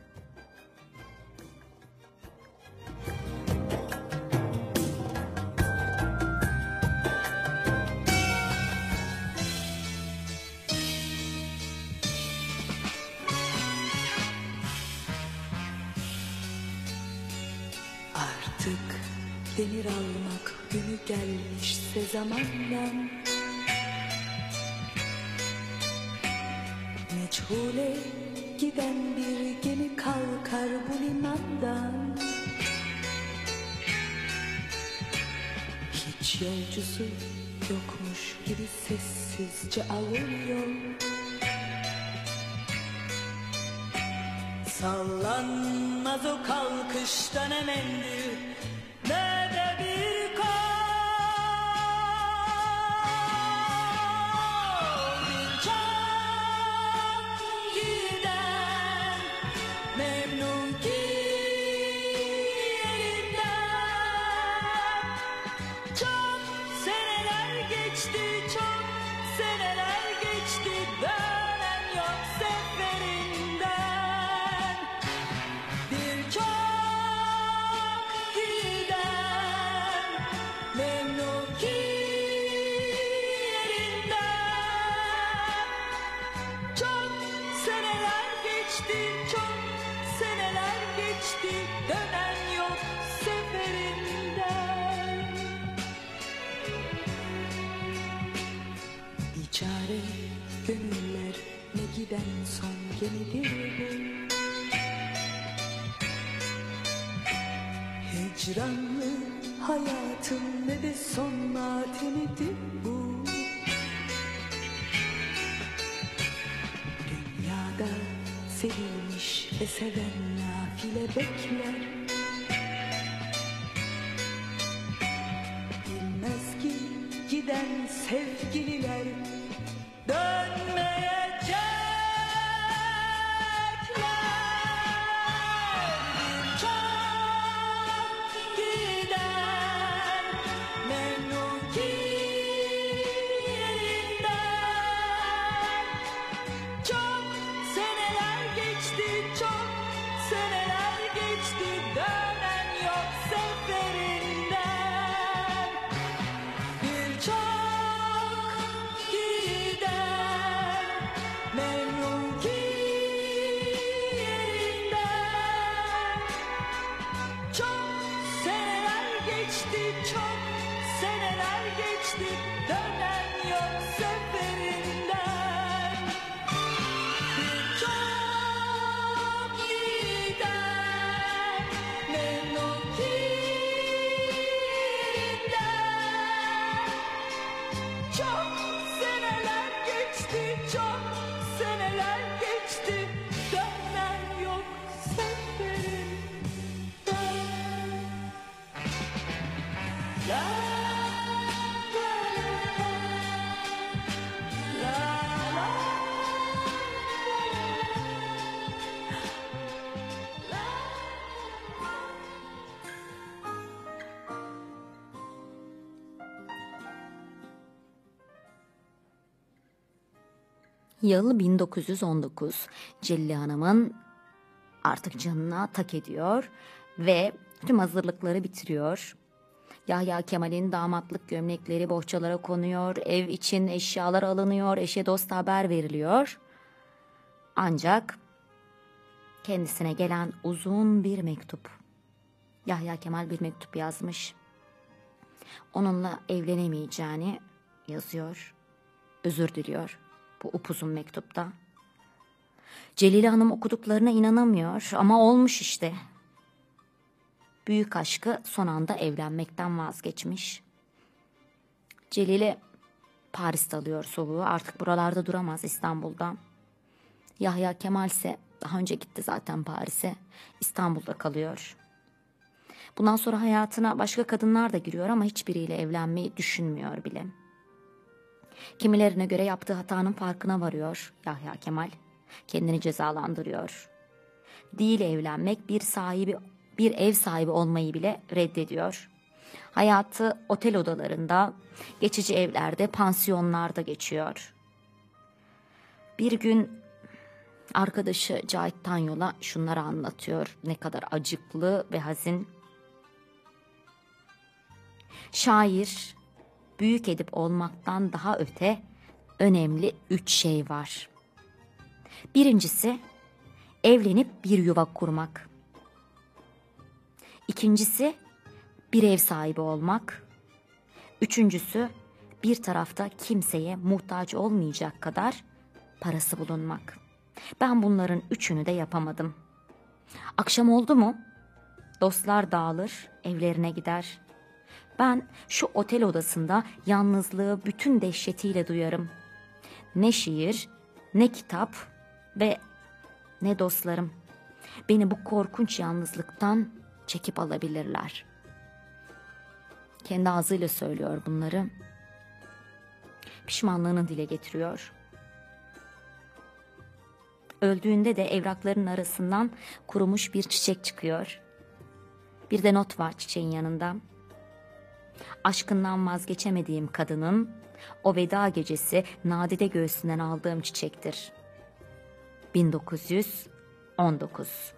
Artık demir almak günü gelmişse zamandan, meçhule giden bir gemi kalkar bu limandan. Hiç yolcusu yokmuş gibi sessizce alır yol. Sallanmaz o kalkışta ne mendil ne de bir kol. Bir can giden memnun ki elinden. Çok seneler geçti, çok seneler geçti, dönen yok seferi. Gönüller ne giden son gemidir bu. Hicranlı hayatın ne de son matemidir bu. Dünyada sevilmiş ve seven nafile bekler. Bilmez ki giden sevgililer Yıl 1919. Celile Hanım'ın artık canına tak ediyor ve tüm hazırlıkları bitiriyor. Yahya Kemal'in damatlık gömlekleri bohçalara konuyor, ev için eşyalar alınıyor, eşe dosta haber veriliyor. Ancak kendisine gelen uzun bir mektup. Yahya Kemal bir mektup yazmış. Onunla evlenemeyeceğini yazıyor. Özür diliyor bu upuzun mektupta. Celile Hanım okuduklarına inanamıyor ama olmuş işte. Büyük aşkı son anda evlenmekten vazgeçmiş. Celile Paris'te alıyor soluğu. Artık buralarda duramaz, İstanbul'da. Yahya Kemal ise daha önce gitti zaten Paris'e. İstanbul'da kalıyor. Bundan sonra hayatına başka kadınlar da giriyor ama hiçbiriyle evlenmeyi düşünmüyor bile. Kimilerine göre yaptığı hatanın farkına varıyor Yahya Kemal. Kendini cezalandırıyor. Değil evlenmek, bir ev sahibi olmayı bile reddediyor. Hayatı otel odalarında, geçici evlerde, pansiyonlarda geçiyor. Bir gün arkadaşı Cahit Tanyol'a şunları anlatıyor. Ne kadar acıklı ve hazin. Şair, büyük edip olmaktan daha öte önemli 3 şey var. Birincisi, evlenip bir yuva kurmak. İkincisi, bir ev sahibi olmak. Üçüncüsü, bir tarafta kimseye muhtaç olmayacak kadar parası bulunmak. Ben bunların 3'ünü de yapamadım. Akşam oldu mu, dostlar dağılır, evlerine gider. Ben şu otel odasında yalnızlığı bütün dehşetiyle duyarım. Ne şiir, ne kitap ve ne dostlarım. Beni bu korkunç yalnızlıktan çekip alabilirler. Kendi ağzıyla söylüyor bunları. Pişmanlığını dile getiriyor. Öldüğünde de evrakların arasından kurumuş bir çiçek çıkıyor. Bir de not var çiçeğin yanında. Aşkından vazgeçemediğim kadının o veda gecesi nadide göğsünden aldığım çiçektir. 1919.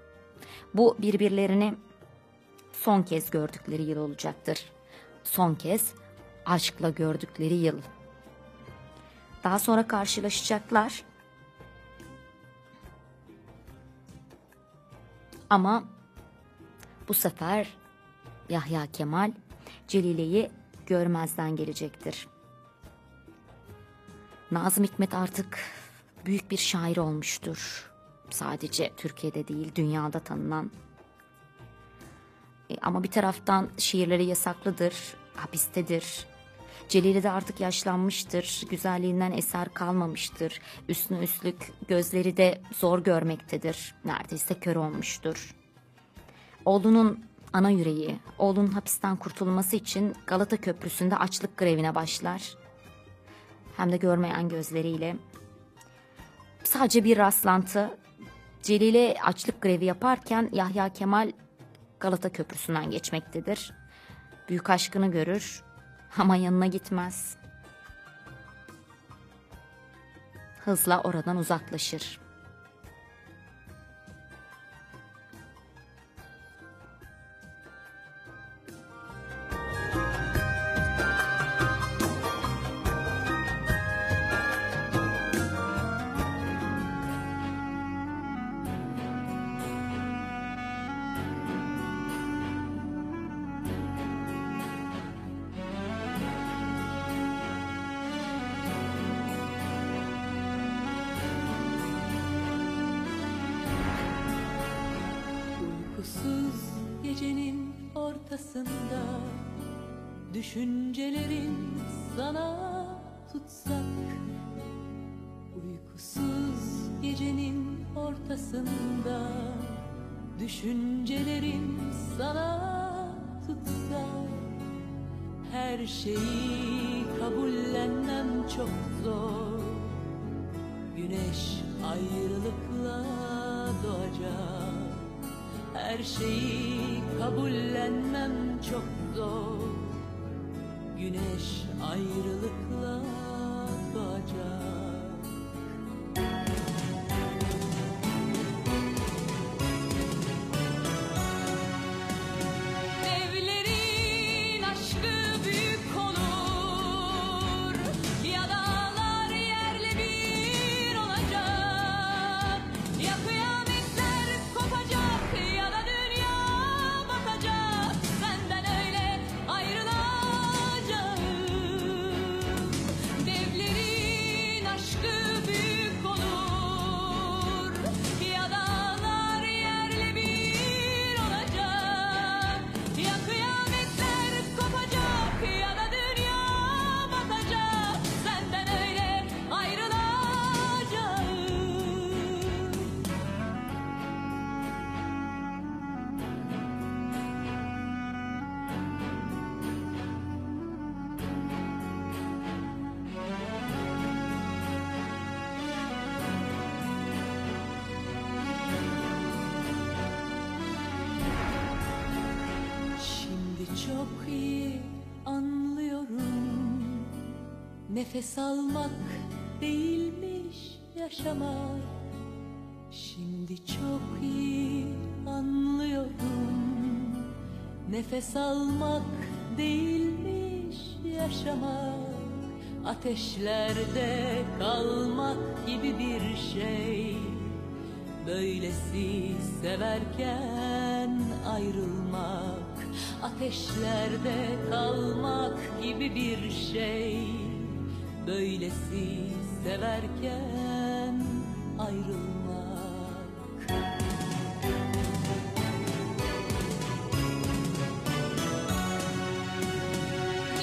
Bu birbirlerini son kez gördükleri yıl olacaktır. Son kez aşkla gördükleri yıl. Daha sonra karşılaşacaklar. Ama bu sefer Yahya Kemal Celile'yi görmezden gelecektir. Nazım Hikmet artık büyük bir şair olmuştur. Sadece Türkiye'de değil, dünyada tanınan. Ama bir taraftan şiirleri yasaklıdır, hapistedir. Celile de artık yaşlanmıştır, güzelliğinden eser kalmamıştır. Üstüne üstlük gözleri de zor görmektedir, neredeyse kör olmuştur. Oğlunun ana yüreği, oğlunun hapisten kurtulması için Galata Köprüsü'nde açlık grevine başlar. Hem de görmeyen gözleriyle. Sadece bir rastlantı. Celile açlık grevi yaparken Yahya Kemal Galata Köprüsü'nden geçmektedir. Büyük aşkını görür ama yanına gitmez. Hızla oradan uzaklaşır. Düşüncelerin sana tutsak, uykusuz gecenin ortasında düşüncelerin sana tutsak, her şeyi kabullenmem çok zor. Güneş ayrılıkla doğacak, her şeyi kabullenmem çok zor. Güneş ayrılıkla doğacak. çok iyi anlıyorum. Nefes almak değilmiş yaşamak. Şimdi çok iyi anlıyorum. Nefes almak değilmiş yaşamak. Ateşlerde kalmak gibi bir şey. Böylesi severken ayrılmak. Ateşlerde kalmak gibi bir şey. Böylesi severken ayrılmak.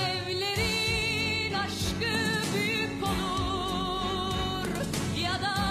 Evlerin aşkı büyük olur ya da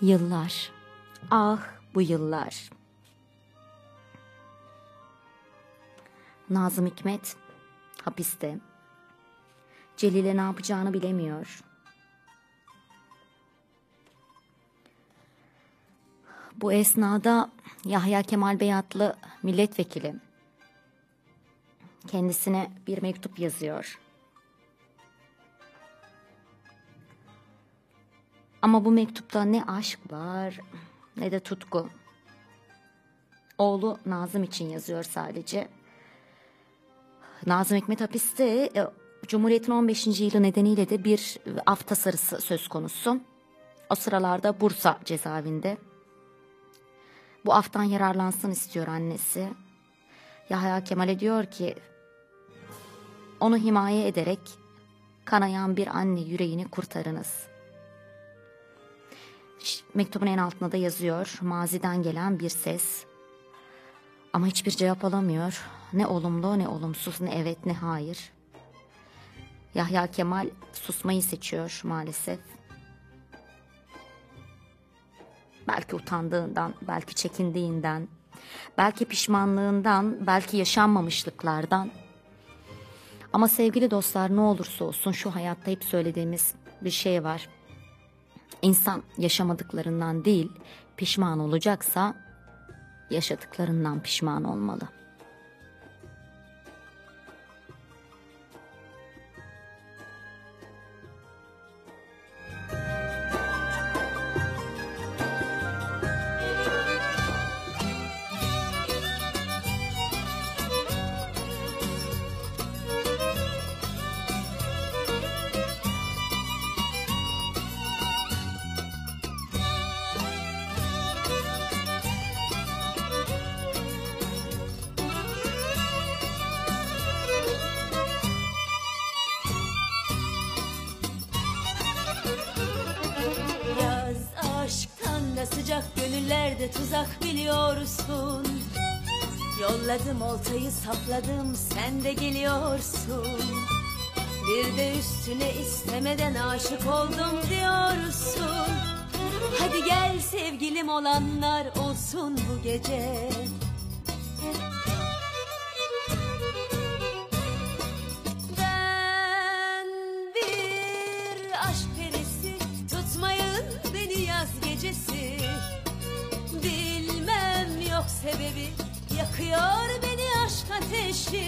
yıllar, ah bu yıllar. Nazım Hikmet hapiste. Celile ne yapacağını bilemiyor. Bu esnada Yahya Kemal Beyatlı milletvekili kendisine bir mektup yazıyor. Ama bu mektupta ne aşk var ne de tutku. Oğlu Nazım için yazıyor sadece. Nazım Hikmet hapiste. Cumhuriyet'in 15. yılı nedeniyle de bir af tasarısı söz konusu. O sıralarda Bursa cezaevinde. Bu aftan yararlansın istiyor annesi. Yahya Kemal'e diyor ki onu himaye ederek kanayan bir anne yüreğini kurtarınız. Mektubun en altına da yazıyor maziden gelen bir ses, ama hiçbir cevap alamıyor. Ne olumlu ne olumsuz, ne evet ne hayır. Yahya Kemal susmayı seçiyor maalesef. Belki utandığından, belki çekindiğinden, belki pişmanlığından, belki yaşanmamışlıklardan. Ama sevgili dostlar, ne olursa olsun şu hayatta hep söylediğimiz bir şey var. İnsan yaşamadıklarından değil, pişman olacaksa yaşadıklarından pişman olmalı. Oltayı sapladım, sen de geliyorsun. Bir de üstüne istemeden aşık oldum diyorsun. Hadi gel sevgilim olanlar olsun bu gece. sebebi, yakıyor beni aşk ateşi.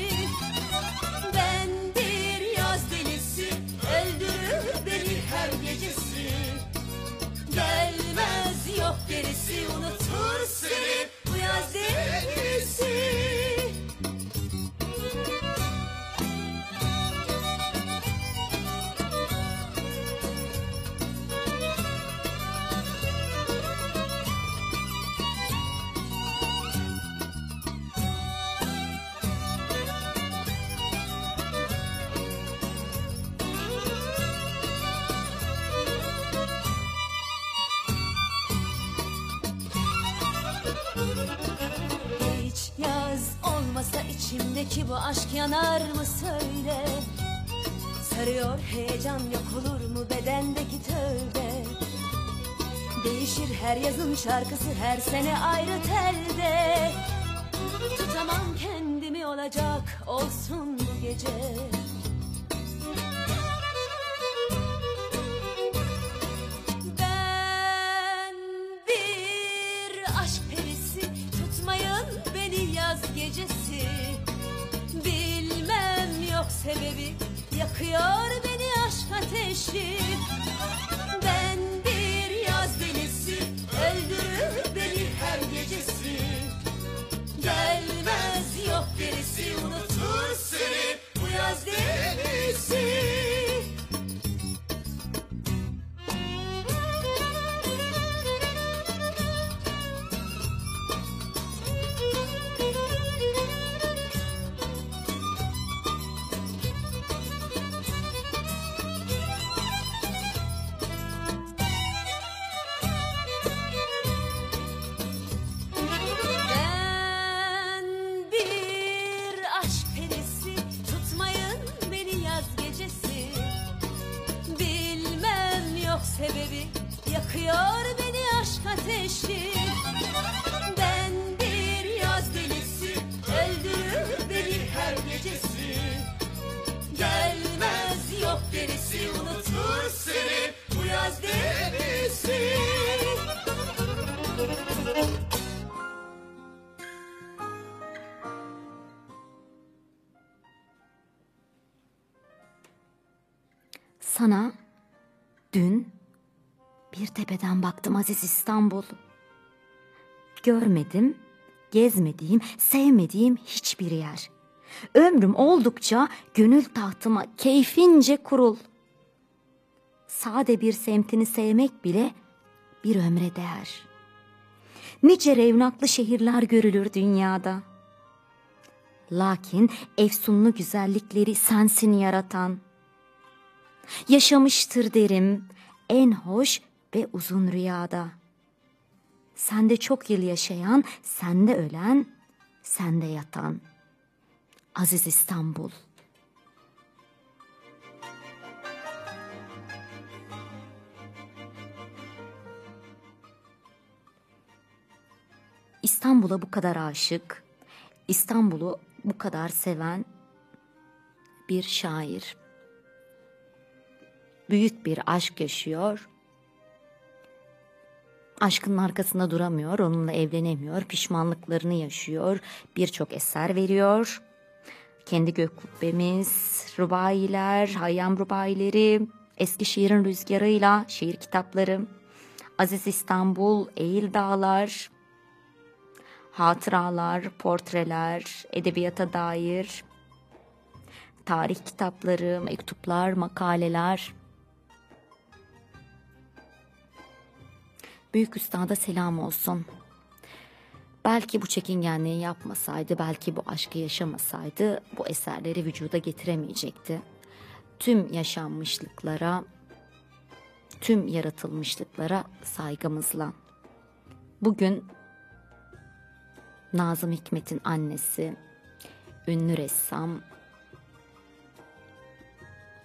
Ben bir yaz delisi, öldürür beni her gecesi. Gelmez yok gerisi, unutur seni bu yaz delisi. İçimdeki bu aşk yanar mı söyle? Sarıyor heyecan, yok olur mu bedendeki tövbe? Değişir her yazın şarkısı, her sene ayrı telde. Tutamam kendimi, olacak olsun bu gece. Ben bir aşk perisi, tutmayın beni yaz gecesi. Bilmem yok sebebi, yakıyor beni aşk ateşi. Ben bir yaz delisi, öldürür beni her gecesi. Gelmez yok gerisi, unutur seni bu yaz delisi. Sebebi, yakıyor beni aşk ateşi. Ben bir yaz delisi, öldürür beni her gecesi. Gelmez yok gerisi, unutur seni bu yaz delisi. Sana dün bir tepeden baktım aziz İstanbul. Görmedim, gezmediğim, sevmediğim hiçbir yer. Ömrüm oldukça gönül tahtıma keyfince kurul. Sade bir semtini sevmek bile bir ömre değer. Nice revnaklı şehirler görülür dünyada. Lakin efsunlu güzellikleri sensin yaratan. Yaşamıştır derim en hoş ve uzun rüyada. Sende çok yıl yaşayan, sende ölen, sende yatan. Aziz İstanbul. İstanbul'a bu kadar aşık, İstanbul'u bu kadar seven bir şair büyük bir aşk yaşıyor. Aşkının arkasında duramıyor, onunla evlenemiyor, pişmanlıklarını yaşıyor, birçok eser veriyor. Kendi Gök Kubbemiz, Rubailer, Hayyam Rubaileri, Eski Şiirin Rüzgarı'yla şiir kitapları, Aziz İstanbul, Eğil Dağlar, hatıralar, portreler, edebiyata dair tarih kitapları, mektuplar, makaleler. Büyük üstada selam olsun. Belki bu çekingenliği yapmasaydı, belki bu aşkı yaşamasaydı bu eserleri vücuda getiremeyecekti. Tüm yaşanmışlıklara, tüm yaratılmışlıklara saygımızla. Bugün Nazım Hikmet'in annesi, ünlü ressam,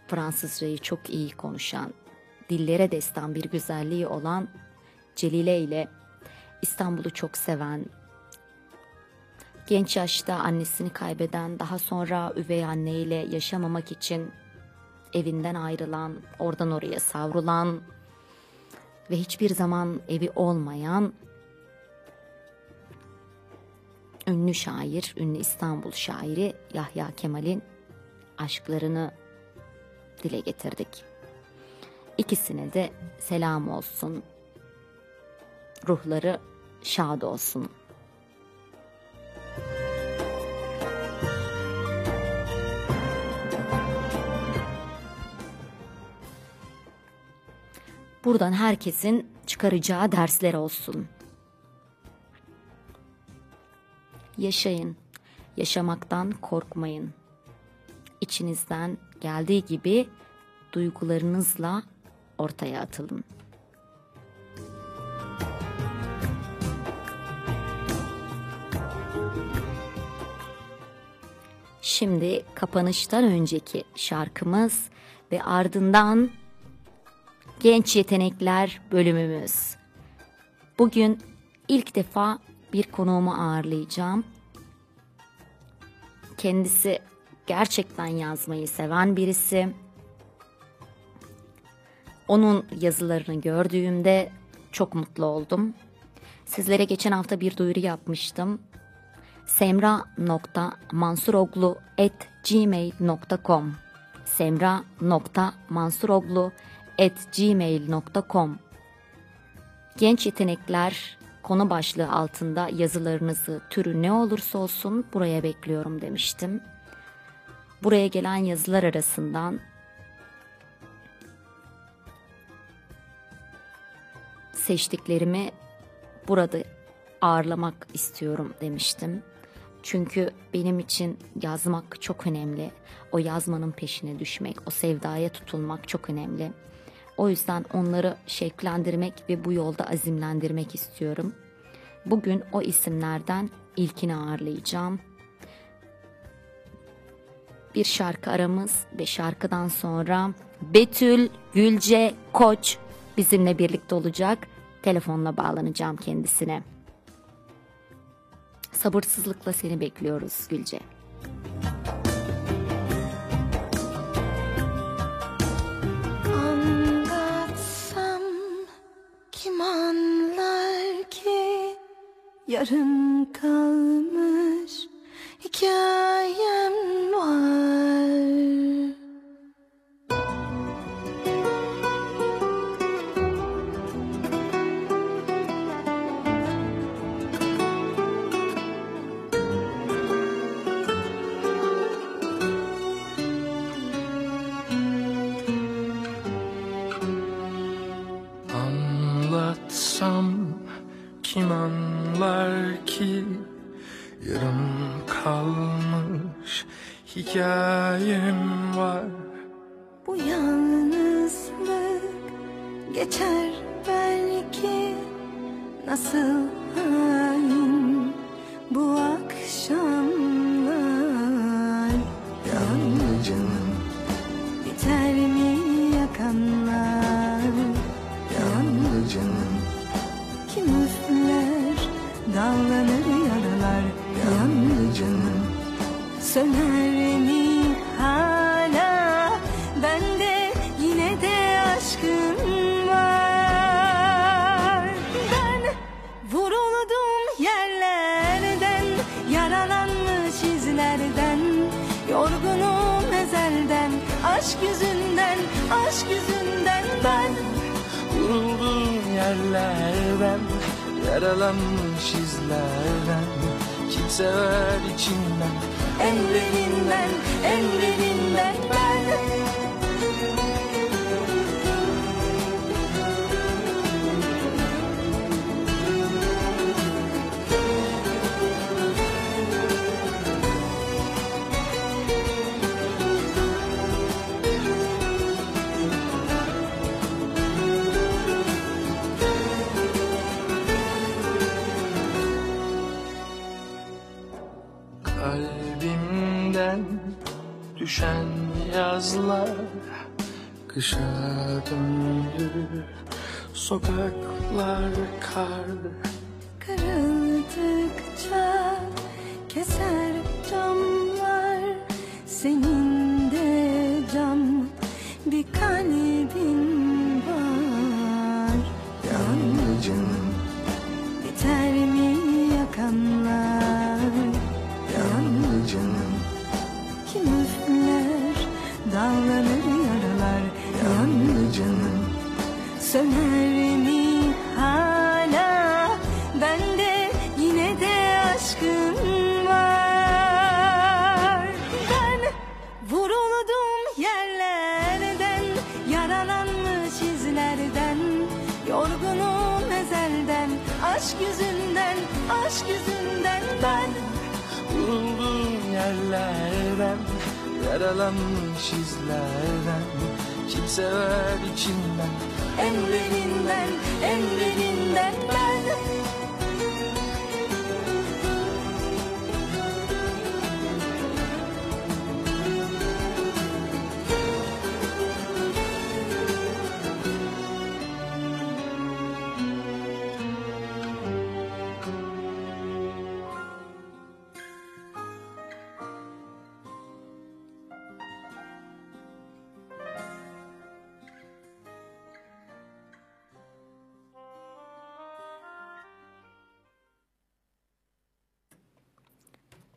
Fransızcayı çok iyi konuşan, dillere destan bir güzelliği olan Celile ile İstanbul'u çok seven, genç yaşta annesini kaybeden, daha sonra üvey anne ile yaşamamak için evinden ayrılan, oradan oraya savrulan ve hiçbir zaman evi olmayan ünlü şair, ünlü İstanbul şairi Yahya Kemal'in aşklarını dile getirdik. İkisine de selam olsun. Ruhları şad olsun. Buradan herkesin çıkaracağı dersler olsun. Yaşayın, yaşamaktan korkmayın. İçinizden geldiği gibi duygularınızla ortaya atılın. Şimdi kapanıştan önceki şarkımız ve ardından Genç Yetenekler bölümümüz. Bugün ilk defa bir konuğumu ağırlayacağım. Kendisi gerçekten yazmayı seven birisi. Onun yazılarını gördüğümde çok mutlu oldum. Sizlere geçen hafta bir duyuru yapmıştım. semra.mansuroglu@gmail.com semra.mansuroglu@gmail.com Genç Yetenekler konu başlığı altında yazılarınızı, türü ne olursa olsun buraya bekliyorum demiştim. Buraya gelen yazılar arasından seçtiklerimi burada ağırlamak istiyorum demiştim. Çünkü benim için yazmak çok önemli. O yazmanın peşine düşmek, o sevdaya tutulmak çok önemli. O yüzden onları şevklendirmek ve bu yolda azimlendirmek istiyorum. Bugün o isimlerden ilkini ağırlayacağım. Bir şarkı aramız ve şarkıdan sonra Betül Gülce Koç bizimle birlikte olacak. Telefonla bağlanacağım kendisine. Sabırsızlıkla seni bekliyoruz Gülce. Anlatsam kim anlar ki yarım kalmış hikayem var. Kim anlar ki yarım kalmış hikayem var. Bu yalnızlık geçer belki, nasıl hain bu akşamlar. Yalnızca biter mi yakanlar? Yalnızca dallanır yaralar. Yandı canım, söner mi hala? Bende yine de aşkım var. Ben vuruldum yerlerden, yaralanmış izlerden, yorgunum ezelden, aşk yüzünden, aşk yüzünden. Ben vuruldum yerlerden, yaralanmış izlerden, kim sever içinden, en derinden, en derinden ben. Düşen yazlar kışa döndü, sokaklar kar. Kırıldıkça keser camlar, senin de cam bir kalbin var. Yandı canım, biter mi yakanlar? söner mi hala? Bende yine de aşkın var. Ben vuruldum yerlerden, yaralanmış izlerden, yorgunum ezelden, aşk yüzünden, aşk yüzünden. Ben vuruldum yerlerden, yaralanmış izlerden, kim sever içinden, en derinden, en derinden ben.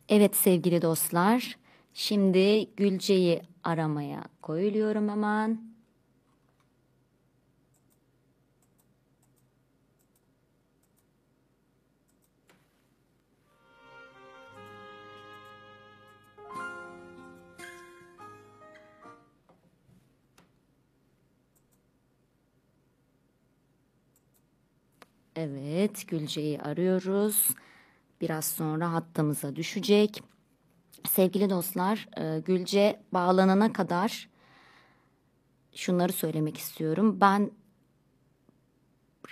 Evet sevgili dostlar, şimdi Gülce'yi aramaya koyuluyorum hemen. Evet, Gülce'yi arıyoruz. Biraz sonra hattımıza düşecek. Sevgili dostlar, Gülce bağlanana kadar şunları söylemek istiyorum. Ben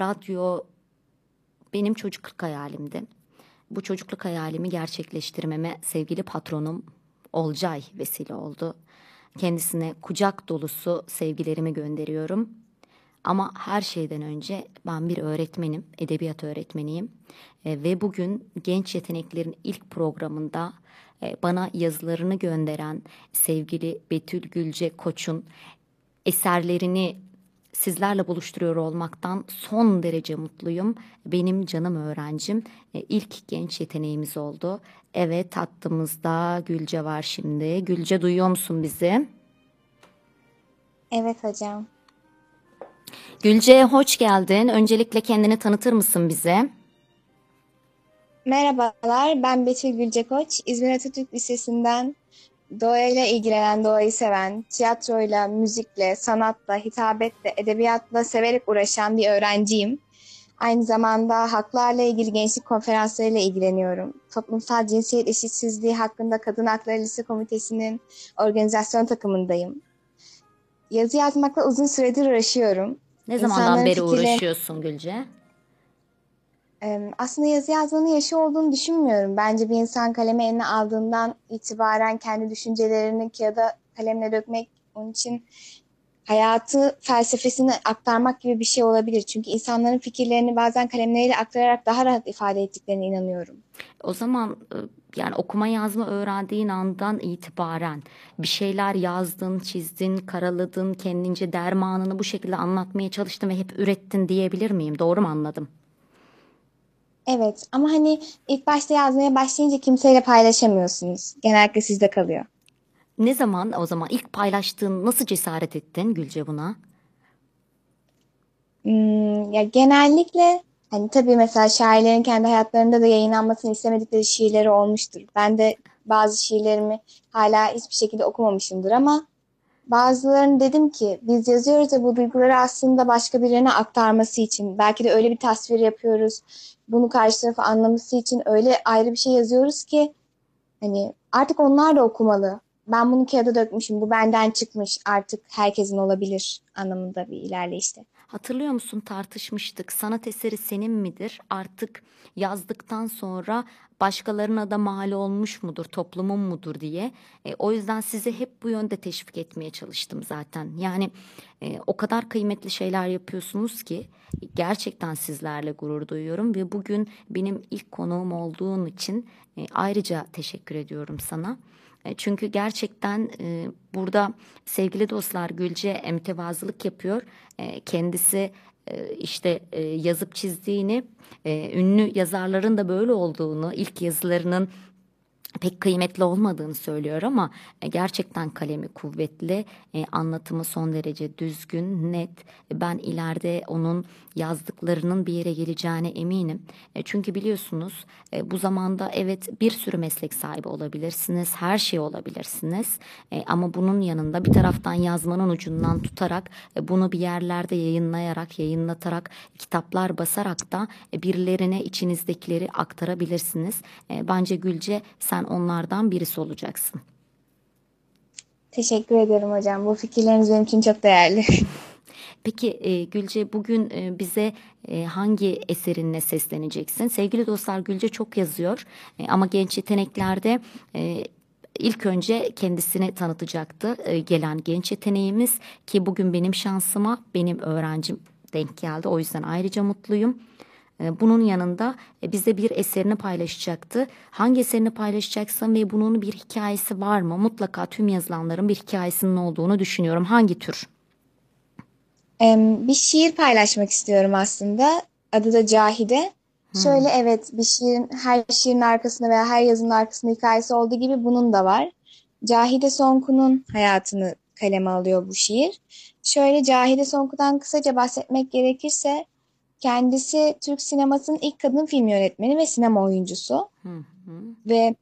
radyo benim çocukluk hayalimdi. Bu çocukluk hayalimi gerçekleştirmeme sevgili patronum Olcay vesile oldu. Kendisine kucak dolusu sevgilerimi gönderiyorum. Ama her şeyden önce ben bir öğretmenim, edebiyat öğretmeniyim ve bugün genç yeteneklerin ilk programında bana yazılarını gönderen sevgili Betül Gülce Koç'un eserlerini sizlerle buluşturuyor olmaktan son derece mutluyum. Benim canım öğrencim ilk genç yeteneğimiz oldu. Evet, hattımızda Gülce var şimdi. Gülce, duyuyor musun bizi? Evet hocam. Gülce, hoş geldin. Öncelikle kendini tanıtır mısın bize? Merhabalar, ben Betül Gülce Koç. İzmir Atatürk Lisesi'nden doğayla ilgilenen, doğayı seven, tiyatroyla, müzikle, sanatla, hitabetle, edebiyatla severek uğraşan bir öğrenciyim. Aynı zamanda haklarla ilgili gençlik konferanslarıyla ilgileniyorum. Toplumsal cinsiyet eşitsizliği hakkında Kadın Hakları Lise Komitesi'nin organizasyon takımındayım. Yazı yazmakla uzun süredir uğraşıyorum. Ne zamandan beri uğraşıyorsun Gülce? Aslında yazı yazmanın yaşı olduğunu düşünmüyorum. Bence bir insan kalemi eline aldığından itibaren kendi düşüncelerini kağıda kalemle dökmek, onun için hayatı felsefesini aktarmak gibi bir şey olabilir. Çünkü insanların fikirlerini bazen kalemleriyle aktararak daha rahat ifade ettiklerine inanıyorum. O zaman yani okuma yazma öğrendiğin andan itibaren bir şeyler yazdın, çizdin, karaladın, kendince dermanını bu şekilde anlatmaya çalıştın ve hep ürettin diyebilir miyim? Doğru mu anladım? Evet, ama hani ilk başta yazmaya başlayınca kimseyle paylaşamıyorsunuz. Genellikle sizde kalıyor. Ne zaman, o zaman ilk paylaştığın, nasıl cesaret ettin Gülce buna? Ya genellikle hani tabii mesela şairlerin kendi hayatlarında da yayınlanmasını istemedikleri şiirleri olmuştur. Ben de bazı şiirlerimi hala hiçbir şekilde okumamışımdır ama bazılarını dedim ki biz yazıyoruz ya bu duyguları aslında başka birilerine aktarması için. Belki de öyle bir tasvir yapıyoruz. Bunu karşı tarafı anlaması için öyle ayrı bir şey yazıyoruz ki hani artık onlar da okumalı. Ben bunu kağıda dökmüşüm, bu benden çıkmış, artık herkesin olabilir anlamında bir ilerleyişte. Hatırlıyor musun, tartışmıştık, sanat eseri senin midir? Artık yazdıktan sonra başkalarına da mal olmuş mudur, toplumun mudur diye. O yüzden sizi hep bu yönde teşvik etmeye çalıştım zaten. Yani o kadar kıymetli şeyler yapıyorsunuz ki gerçekten sizlerle gurur duyuyorum. Ve bugün benim ilk konuğum olduğun için ayrıca teşekkür ediyorum sana. Çünkü gerçekten burada sevgili dostlar Gülce mütevazılık yapıyor. Kendisi işte yazıp çizdiğini, ünlü yazarların da böyle olduğunu, ilk yazılarının pek kıymetli olmadığını söylüyor ama gerçekten kalemi kuvvetli, anlatımı son derece düzgün, net. Ben ileride onun yazdıklarının bir yere geleceğine eminim. Çünkü biliyorsunuz bu zamanda evet bir sürü meslek sahibi olabilirsiniz, her şey olabilirsiniz. Ama bunun yanında bir taraftan yazmanın ucundan tutarak, bunu bir yerlerde yayınlayarak, yayınlatarak, kitaplar basarak da birilerine içinizdekileri aktarabilirsiniz. Bence Gülce, sen onlardan birisi olacaksın. Teşekkür ederim hocam. Bu fikirleriniz benim için çok değerli. Peki Gülce, bugün bize hangi eserinle sesleneceksin? Sevgili dostlar, Gülce çok yazıyor ama genç yeteneklerde İlk önce kendisini tanıtacaktı gelen genç yeteneğimiz ki bugün benim şansıma benim öğrencim denk geldi. O yüzden ayrıca mutluyum. Bunun yanında bize bir eserini paylaşacaktı. Hangi eserini paylaşacaksın ve bunun bir hikayesi var mı? Mutlaka tüm yazılanların bir hikayesinin olduğunu düşünüyorum. Hangi tür? Bir şiir paylaşmak istiyorum aslında. Adı da Cahide. Şöyle evet, bir şiirin, her şiirin arkasında veya her yazının arkasında hikayesi olduğu gibi bunun da var. Cahide Sonku'nun hayatını kaleme alıyor bu şiir. Şöyle Cahide Sonku'dan kısaca bahsetmek gerekirse, kendisi Türk sinemasının ilk kadın film yönetmeni ve sinema oyuncusu. Ve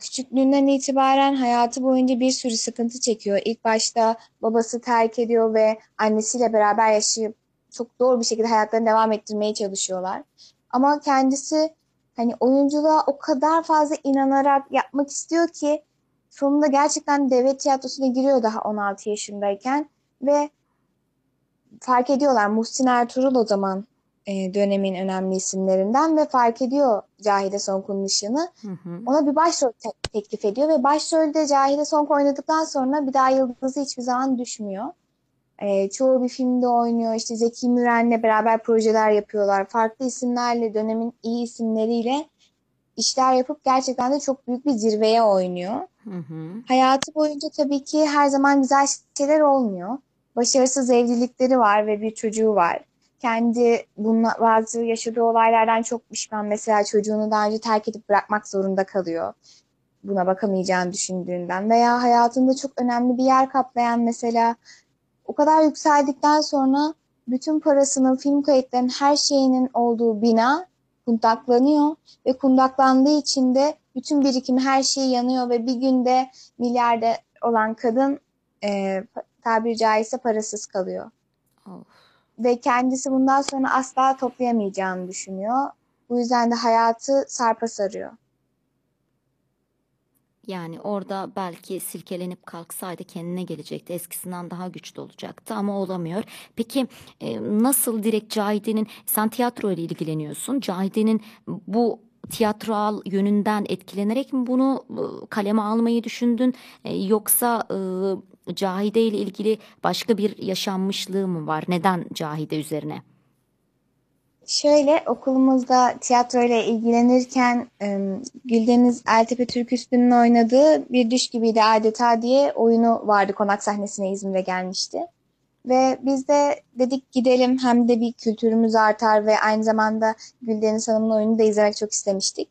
küçüklüğünden itibaren hayatı boyunca bir sürü sıkıntı çekiyor. İlk başta babası terk ediyor ve annesiyle beraber yaşayıp çok doğru bir şekilde hayatlarını devam ettirmeye çalışıyorlar. Ama kendisi hani oyunculuğa o kadar fazla inanarak yapmak istiyor ki sonunda gerçekten devlet tiyatrosuna giriyor daha 16 yaşındayken ve fark ediyorlar. Muhsin Ertuğrul o zaman dönemin önemli isimlerinden ve fark ediyor Cahide Sonku'nun ışığını. Ona bir başrol teklif ediyor ve başrolde Cahide Sonku oynadıktan sonra bir daha yıldızı hiçbir zaman düşmüyor. Çoğu bir filmde oynuyor. İşte Zeki Müren'le beraber projeler yapıyorlar. Farklı isimlerle, dönemin iyi isimleriyle işler yapıp gerçekten de çok büyük bir zirveye oynuyor. Hayatı boyunca tabii ki her zaman güzel şeyler olmuyor. Başarısız evlilikleri var ve bir çocuğu var. Kendi bununla, bazı yaşadığı olaylardan çok pişman. Mesela çocuğunu daha önce terk edip bırakmak zorunda kalıyor. Buna bakamayacağını düşündüğünden. Veya hayatında çok önemli bir yer kaplayan mesela... O kadar yükseldikten sonra bütün parasının, film kayıtlarının, her şeyinin olduğu bina kundaklanıyor. Ve kundaklandığı için de bütün birikimi, her şeyi yanıyor ve bir günde milyarder olan kadın tabiri caizse parasız kalıyor. Ve kendisi bundan sonra asla toplayamayacağını düşünüyor. Bu yüzden de hayatı sarpa sarıyor. Yani orada belki silkelenip kalksaydı kendine gelecekti. Eskisinden daha güçlü olacaktı ama olamıyor. Peki nasıl direkt Cahide'nin, sen tiyatro ile ilgileniyorsun. Cahide'nin bu tiyatral yönünden etkilenerek mi bunu kaleme almayı düşündün? Yoksa Cahide ile ilgili başka bir yaşanmışlığı mı var? Neden Cahide üzerine? Şöyle okulumuzda tiyatro ile ilgilenirken Güldeniz Eltepe Türküstü'nün oynadığı Bir Düş Gibiydi Adeta diye oyunu vardı. Konak sahnesine İzmir'e gelmişti. Ve biz de dedik gidelim, hem de bir kültürümüz artar ve aynı zamanda Güldeniz Hanım'ın oyunu da izlemek çok istemiştik.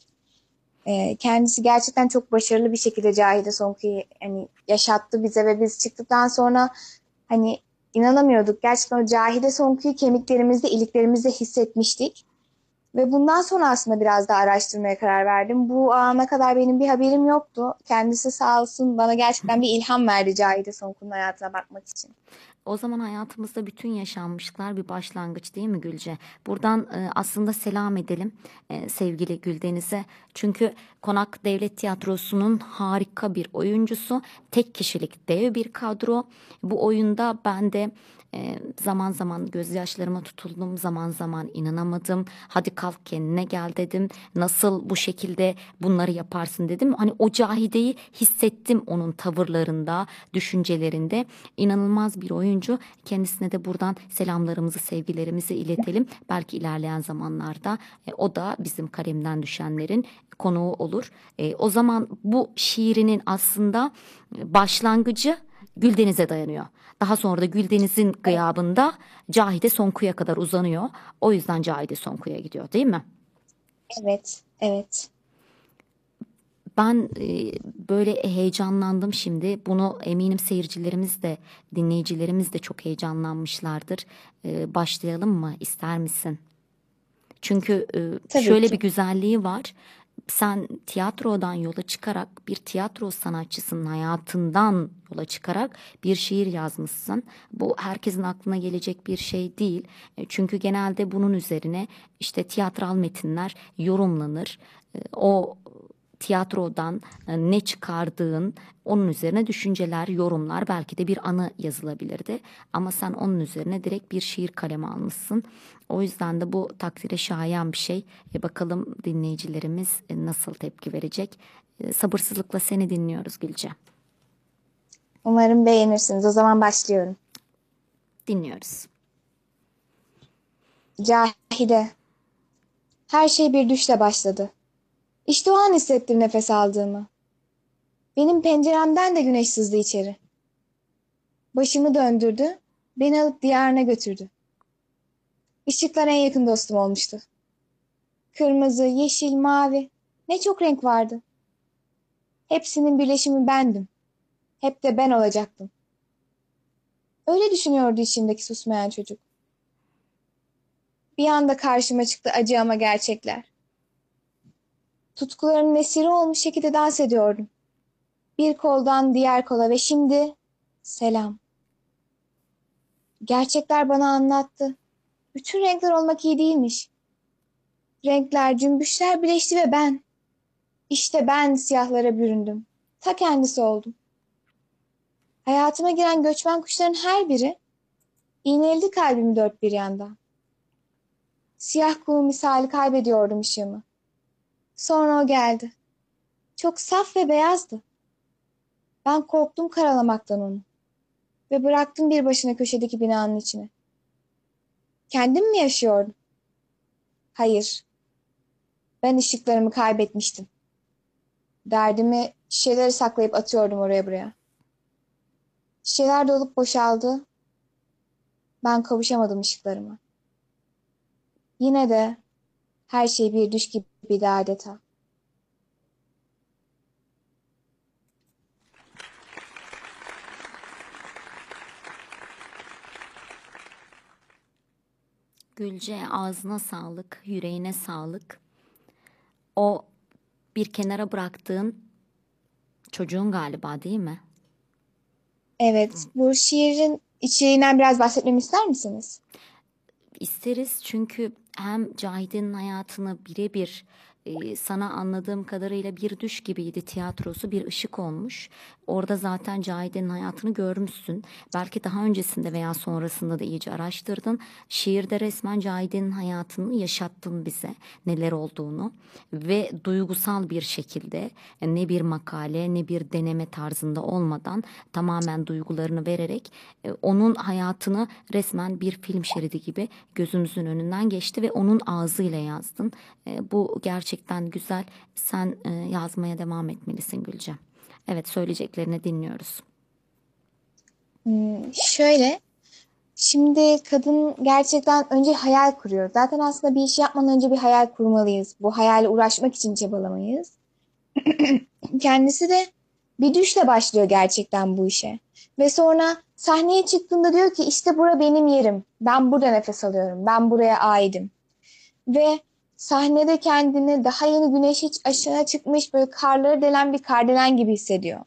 Kendisi gerçekten çok başarılı bir şekilde Cahide Sonku'yu hani yaşattı bize ve biz çıktıktan sonra hani İnanamıyorduk. Gerçekten o Cahide Sonku'yu kemiklerimizde, iliklerimizde hissetmiştik. Ve bundan sonra aslında biraz daha araştırmaya karar verdim. Bu ana kadar benim bir haberim yoktu. Kendisi sağ olsun bana gerçekten bir ilham verdi Cahide Sonku'nun hayatına bakmak için. O zaman hayatımızda bütün yaşanmışlıklar bir başlangıç değil mi Gülce? Buradan aslında selam edelim sevgili Güldeniz'e. Çünkü Konak Devlet Tiyatrosu'nun harika bir oyuncusu. Tek kişilik dev bir kadro. Bu oyunda ben de zaman zaman gözyaşlarıma tutuldum, zaman zaman inanamadım. Hadi kalk kendine gel dedim. Nasıl bu şekilde bunları yaparsın dedim. Hani o Cahide'yi hissettim onun tavırlarında, düşüncelerinde. İnanılmaz bir oyuncu. Kendisine de buradan selamlarımızı, sevgilerimizi iletelim. Belki ilerleyen zamanlarda o da bizim kalemden düşenlerin konuğu olur. O zaman bu şiirinin aslında başlangıcı Güldeniz'e dayanıyor. Daha sonra da Güldeniz'in gıyabında Cahide Sonku'ya kadar uzanıyor. O yüzden Cahide Sonku'ya gidiyor değil mi? Evet, evet. Ben böyle heyecanlandım şimdi. Bunu eminim seyircilerimiz de dinleyicilerimiz de çok heyecanlanmışlardır. Başlayalım mı? İster misin? Çünkü şöyle bir güzelliği var. Sen tiyatrodan yola çıkarak, bir tiyatro sanatçısının hayatından yola çıkarak bir şiir yazmışsın. Bu herkesin aklına gelecek bir şey değil. Çünkü genelde bunun üzerine işte tiyatral metinler yorumlanır. O tiyatrodan ne çıkardığın, onun üzerine düşünceler, yorumlar, belki de bir anı yazılabilirdi. Ama sen onun üzerine direkt bir şiir kalemi almışsın. O yüzden de bu takdire şayan bir şey. Bakalım dinleyicilerimiz nasıl tepki verecek. Sabırsızlıkla seni dinliyoruz Gülce. Umarım beğenirsiniz. O zaman başlıyorum. Dinliyoruz. Cahide. Her şey bir düşle başladı. İşte o an hissettim nefes aldığımı. Benim penceremden de güneş sızdı içeri. Başımı döndürdü, beni alıp diyarına götürdü. Işıklar en yakın dostum olmuştu. Kırmızı, yeşil, mavi, ne çok renk vardı. Hepsinin birleşimi bendim. Hep de ben olacaktım. Öyle düşünüyordu içimdeki susmayan çocuk. Bir anda karşıma çıktı acı ama gerçekler. Tutkularımın esiri olmuş şekilde dans ediyordum. Bir koldan diğer kola ve şimdi selam. Gerçekler bana anlattı. Bütün renkler olmak iyi değilmiş. Renkler, cümbüşler birleşti ve ben. İşte ben siyahlara büründüm. Ta kendisi oldum. Hayatıma giren göçmen kuşların her biri iğneledi kalbimi dört bir yandan. Siyah kumu misali kaybediyordum ışığımı. Sonra o geldi. Çok saf ve beyazdı. Ben korktum karalamaktan onu. Ve bıraktım bir başına köşedeki binanın içine. Kendim mi yaşıyordum? Hayır. Ben ışıklarımı kaybetmiştim. Derdimi şişeleri saklayıp atıyordum oraya buraya. Şişeler dolup boşaldı. Ben kavuşamadım ışıklarıma. Yine de her şey bir düş gibi. Bir de adeta. Gülce, ağzına sağlık, yüreğine sağlık. O bir kenara bıraktığın çocuğun galiba, değil mi? Evet, bu şiirin içeriğinden biraz bahsetmemi ister misiniz? İsteriz, çünkü hem Cahide'nin hayatını birebir sana anladığım kadarıyla bir düş gibiydi tiyatrosu, bir ışık olmuş. Orada zaten Cahide'nin hayatını görmüşsün. Belki daha öncesinde veya sonrasında da iyice araştırdın. Şiirde resmen Cahide'nin hayatını yaşattın bize, neler olduğunu. Ve duygusal bir şekilde, ne bir makale ne bir deneme tarzında olmadan, tamamen duygularını vererek onun hayatını resmen bir film şeridi gibi gözümüzün önünden geçti ve onun ağzıyla yazdın. Bu gerçekten güzel. Sen yazmaya devam etmelisin Gülce. Evet, söyleyeceklerini dinliyoruz. Şöyle, şimdi kadın gerçekten önce hayal kuruyor. Zaten aslında bir iş yapmadan önce bir hayal kurmalıyız. Bu hayale uğraşmak için çabalamayız. Kendisi de bir düşle başlıyor gerçekten bu işe. Ve sonra sahneye çıktığında diyor ki işte bura benim yerim. Ben burada nefes alıyorum. Ben buraya aidim. Ve sahnede kendini daha yeni güneş hiç aşağı çıkmış, böyle karları delen bir kardelen gibi hissediyor.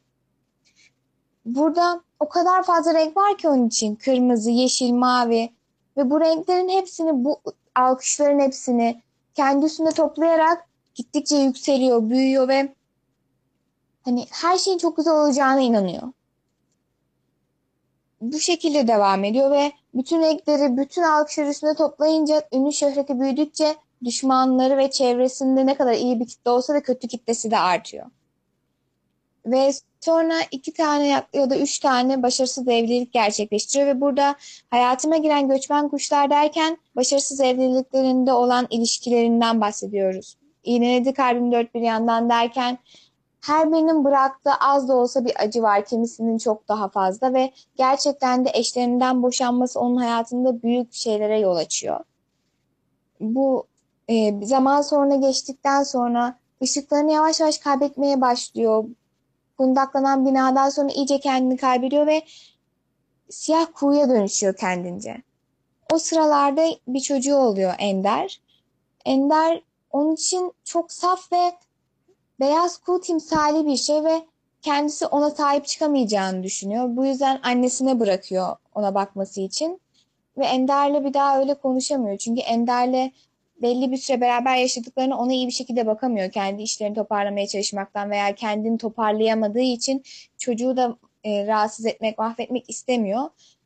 Burada o kadar fazla renk var ki onun için. Kırmızı, yeşil, mavi ve bu renklerin hepsini, bu alkışların hepsini kendi üstünde toplayarak gittikçe yükseliyor, büyüyor ve hani her şeyin çok güzel olacağına inanıyor. Bu şekilde devam ediyor ve bütün renkleri, bütün alkışları üstüne toplayınca, ünlü şöhreti büyüdükçe düşmanları ve çevresinde ne kadar iyi bir kitle olsa da kötü kitlesi de artıyor. Ve sonra 2 tane ya da 3 tane başarısız evlilik gerçekleştiriyor ve burada hayatıma giren göçmen kuşlar derken başarısız evliliklerinde olan ilişkilerinden bahsediyoruz. İğneledi kalbim dört bir yandan derken her birinin bıraktığı az da olsa bir acı var, kimisinin çok daha fazla ve gerçekten de eşlerinden boşanması onun hayatında büyük şeylere yol açıyor. Bu zaman sonra geçtikten sonra Işıklarını yavaş yavaş kaybetmeye başlıyor. Kundaklanan binadan sonra iyice kendini kaybediyor ve siyah kuyuya dönüşüyor kendince. O sıralarda bir çocuğu oluyor Ender. Ender onun için çok saf ve beyaz kuğu timsali bir şey ve kendisi ona sahip çıkamayacağını düşünüyor. Bu yüzden annesine bırakıyor ona bakması için. Ve Ender'le bir daha öyle konuşamıyor. Çünkü Ender'le belli bir süre beraber yaşadıklarını ona iyi bir şekilde bakamıyor. Kendi işlerini toparlamaya çalışmaktan veya kendini toparlayamadığı için çocuğu da rahatsız etmek, mahvetmek istemiyor.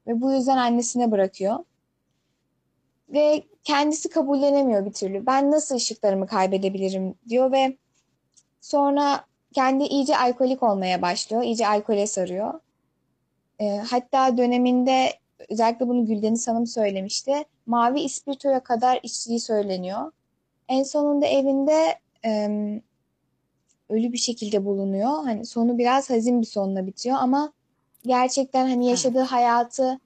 Ve bu yüzden annesine bırakıyor. Ve kendisi kabullenemiyor bir türlü. Ben nasıl ışıklarımı kaybedebilirim diyor ve sonra kendi iyice alkolik olmaya başlıyor. İyice alkole sarıyor. Hatta döneminde özellikle bunu Güldeniz Hanım söylemişti. Mavi ispirtoya kadar içtiği söyleniyor. En sonunda evinde ölü bir şekilde bulunuyor. Hani sonu biraz hazin bir sonla bitiyor ama gerçekten hani yaşadığı hayatı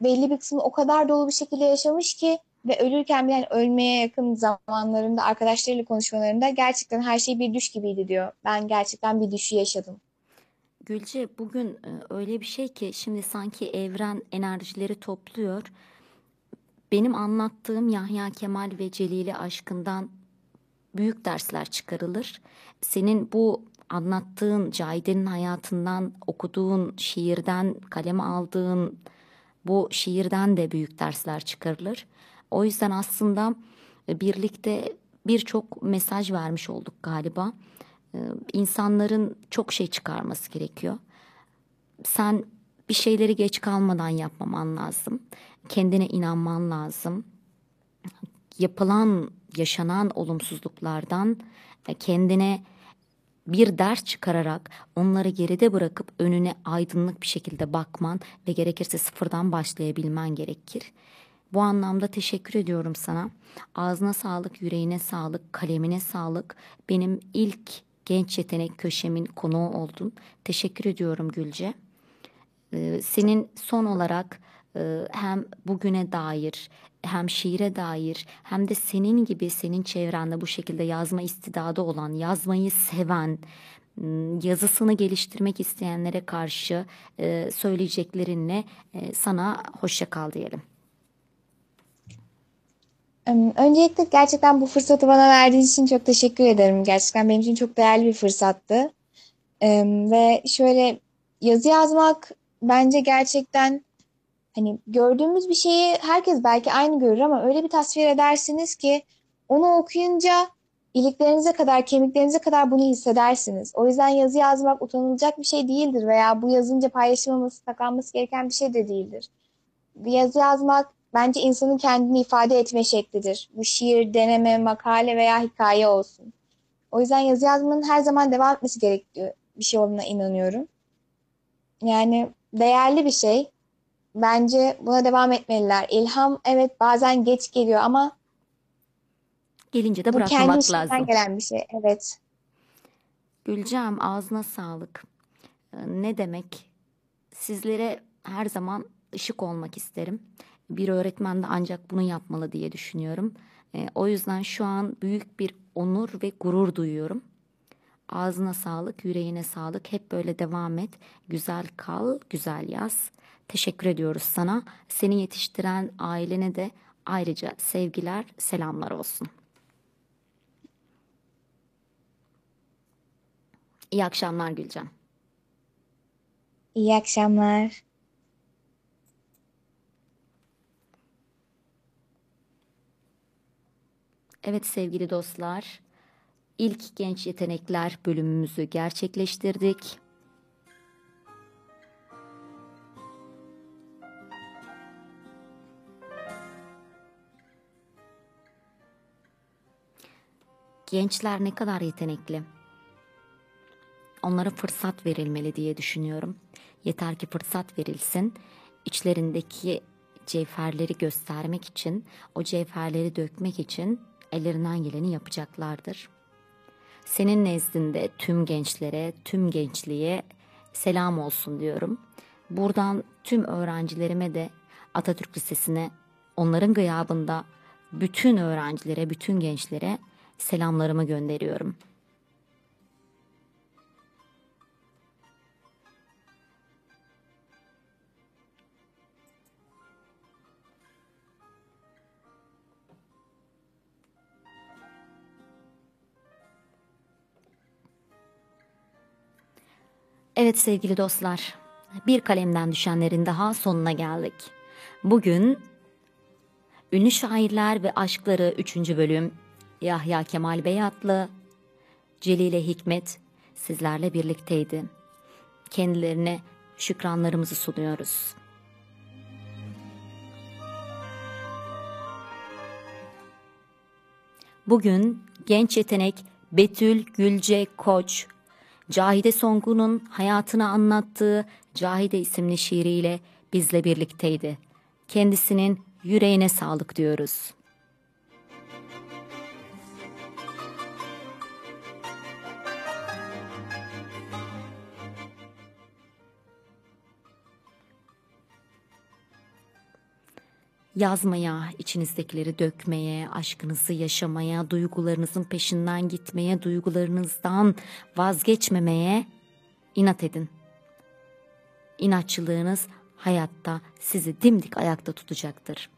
belli bir kısmı o kadar dolu bir şekilde yaşamış ki ve ölürken bile yani ölmeye yakın zamanlarında arkadaşlarıyla konuşmalarında gerçekten her şey bir düş gibiydi diyor. Ben gerçekten bir düşü yaşadım. Gülce, bugün öyle bir şey ki şimdi sanki evren enerjileri topluyor. Benim anlattığım Yahya Kemal ve Celile aşkından büyük dersler çıkarılır. Senin bu anlattığın Cahide'nin hayatından, okuduğun şiirden, kaleme aldığın bu şiirden de büyük dersler çıkarılır. O yüzden aslında birlikte birçok mesaj vermiş olduk galiba. İnsanların çok şey çıkarması gerekiyor. Sen bir şeyleri geç kalmadan yapmaman lazım. Kendine inanman lazım. Yapılan, yaşanan olumsuzluklardan kendine bir ders çıkararak onları geride bırakıp önüne aydınlık bir şekilde bakman ve gerekirse sıfırdan başlayabilmen gerekir. Bu anlamda teşekkür ediyorum sana. Ağzına sağlık, yüreğine sağlık, kalemine sağlık. Benim ilk genç yetenek köşemin konuğu oldun. Teşekkür ediyorum Gülce. Senin son olarak hem bugüne dair, hem şiire dair, hem de senin gibi senin çevrende bu şekilde yazma istidadı olan, yazmayı seven, yazısını geliştirmek isteyenlere karşı söyleyeceklerinle sana hoşça kal diyelim. Öncelikle gerçekten bu fırsatı bana verdiğin için çok teşekkür ederim. Gerçekten benim için çok değerli bir fırsattı. Ve şöyle yazı yazmak bence gerçekten hani gördüğümüz bir şeyi herkes belki aynı görür ama öyle bir tasvir edersiniz ki onu okuyunca iliklerinize kadar, kemiklerinize kadar bunu hissedersiniz. O yüzden yazı yazmak utanılacak bir şey değildir veya bu yazınca paylaşılmaması, saklanması gereken bir şey de değildir. Yazı yazmak bence insanın kendini ifade etme şeklidir. Bu şiir, deneme, makale veya hikaye olsun. O yüzden yazı yazmanın her zaman devam etmesi gerektiği bir şey olduğuna inanıyorum. Yani değerli bir şey. Bence buna devam etmeliler. İlham evet bazen geç geliyor ama gelince de bırakmamak lazım. Bu kendi içinden gelen bir şey. Evet. Gülcem, ağzına sağlık. Ne demek? Sizlere her zaman ışık olmak isterim. Bir öğretmen de ancak bunu yapmalı diye düşünüyorum. O yüzden şu an büyük bir onur ve gurur duyuyorum. Ağzına sağlık, yüreğine sağlık. Hep böyle devam et. Güzel kal, güzel yaz. Teşekkür ediyoruz sana. Seni yetiştiren ailene de ayrıca sevgiler, selamlar olsun. İyi akşamlar Gülcan. İyi akşamlar. Evet sevgili dostlar, ilk Genç Yetenekler bölümümüzü gerçekleştirdik. Gençler ne kadar yetenekli. Onlara fırsat verilmeli diye düşünüyorum. Yeter ki fırsat verilsin. İçlerindeki cevherleri göstermek için, o cevherleri dökmek için ellerinden geleni yapacaklardır. Senin nezdinde tüm gençlere, tüm gençliğe selam olsun diyorum. Buradan tüm öğrencilerime de Atatürk Lisesi'ne, onların gıyabında bütün öğrencilere, bütün gençlere selamlarımı gönderiyorum. Evet sevgili dostlar, bir kalemden düşenlerin daha sonuna geldik. Bugün Ünlü Şairler ve Aşkları 3. bölüm Yahya Kemal Beyatlı, Celile Hikmet sizlerle birlikteydi. Kendilerine şükranlarımızı sunuyoruz. Bugün genç yetenek Betül Gülce Koç, Cahide Sonku'nun hayatını anlattığı Cahide isimli şiiriyle bizle birlikteydi. Kendisinin yüreğine sağlık diyoruz. Yazmaya, içinizdekileri dökmeye, aşkınızı yaşamaya, duygularınızın peşinden gitmeye, duygularınızdan vazgeçmemeye inat edin. İnatçılığınız hayatta sizi dimdik ayakta tutacaktır.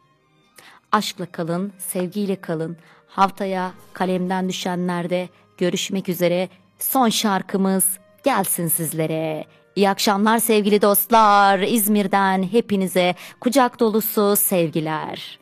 Aşkla kalın, sevgiyle kalın. Haftaya kalemden düşenlerde görüşmek üzere. Son şarkımız gelsin sizlere. İyi akşamlar sevgili dostlar. İzmir'den hepinize kucak dolusu sevgiler.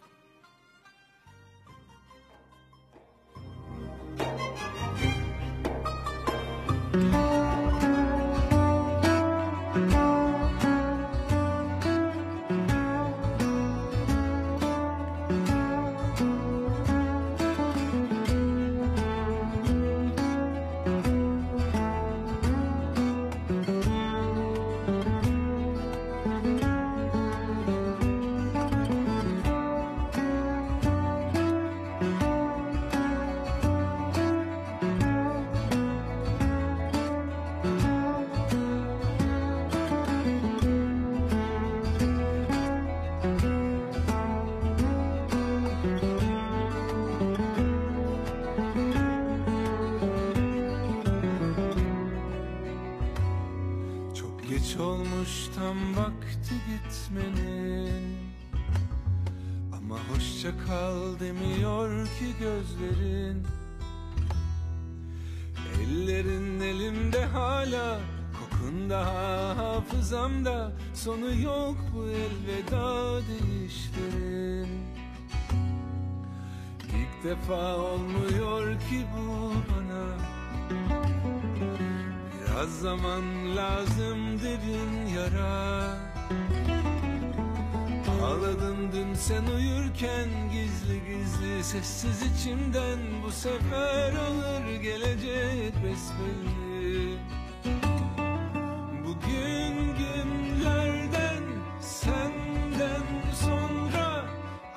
Sonu yok bu elveda deyişlerin. İlk defa olmuyor ki bu bana. Biraz zaman lazım dedin yara. Ağladın dün sen uyurken gizli gizli sessiz içimden. Bu sefer olur gelecek besbelli. Bugün günlerden senden sonra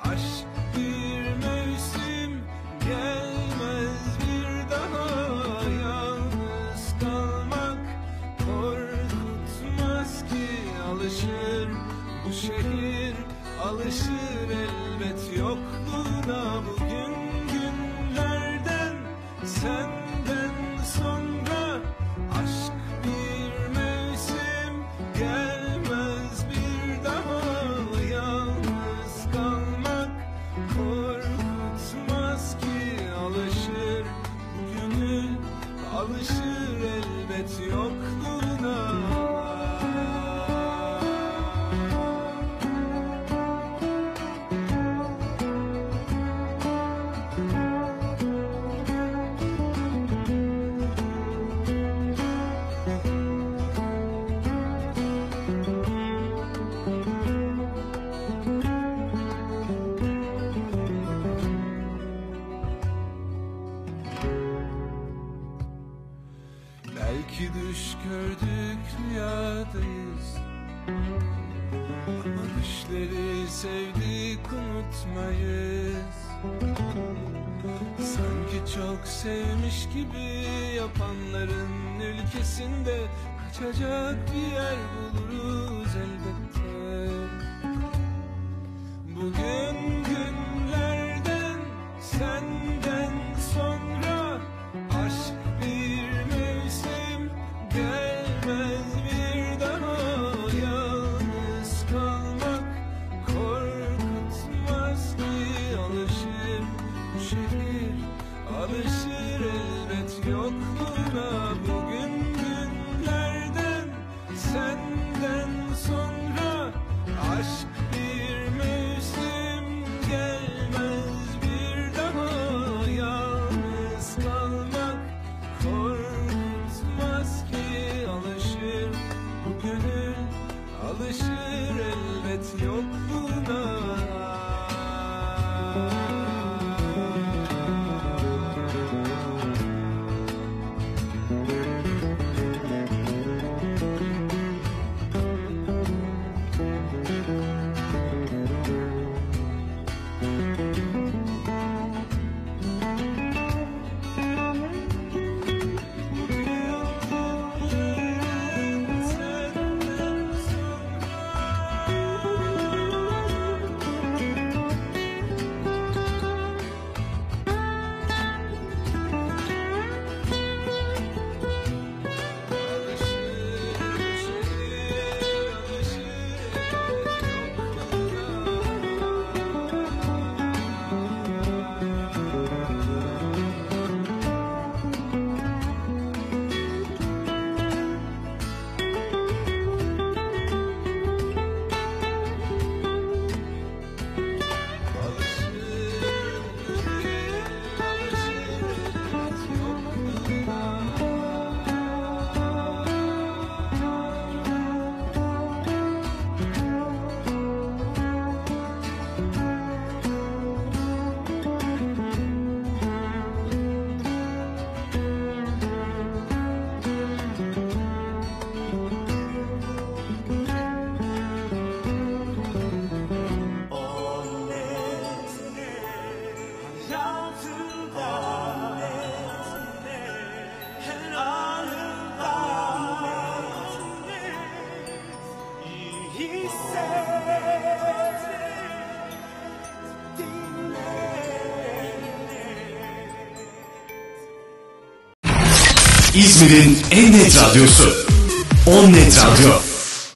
aşk bir mevsim gelmez bir daha. Yalnız kalmak korkutmaz ki alışır bu şehir alışır elbet yokluğuna. Bugün günlerden senden sonra aşk gelmez bir daha. Yalnız kalmak korkutmaz ki alışır gönül alışır elbet yokluğuna. Sevdik unutmayız. Sanki çok sevmiş gibi yapanların ülkesinde kaçacak bir yer buluruz elbette. Bugün günlerden senden sonra aşk bir mevsim gelmez bir daha. Yalnız kalmak korkutmaz ki alışır bu şehir alışır elbet yokluğuna. Bugün günlerden İzmir'in en net radyosu Onnet Radyo.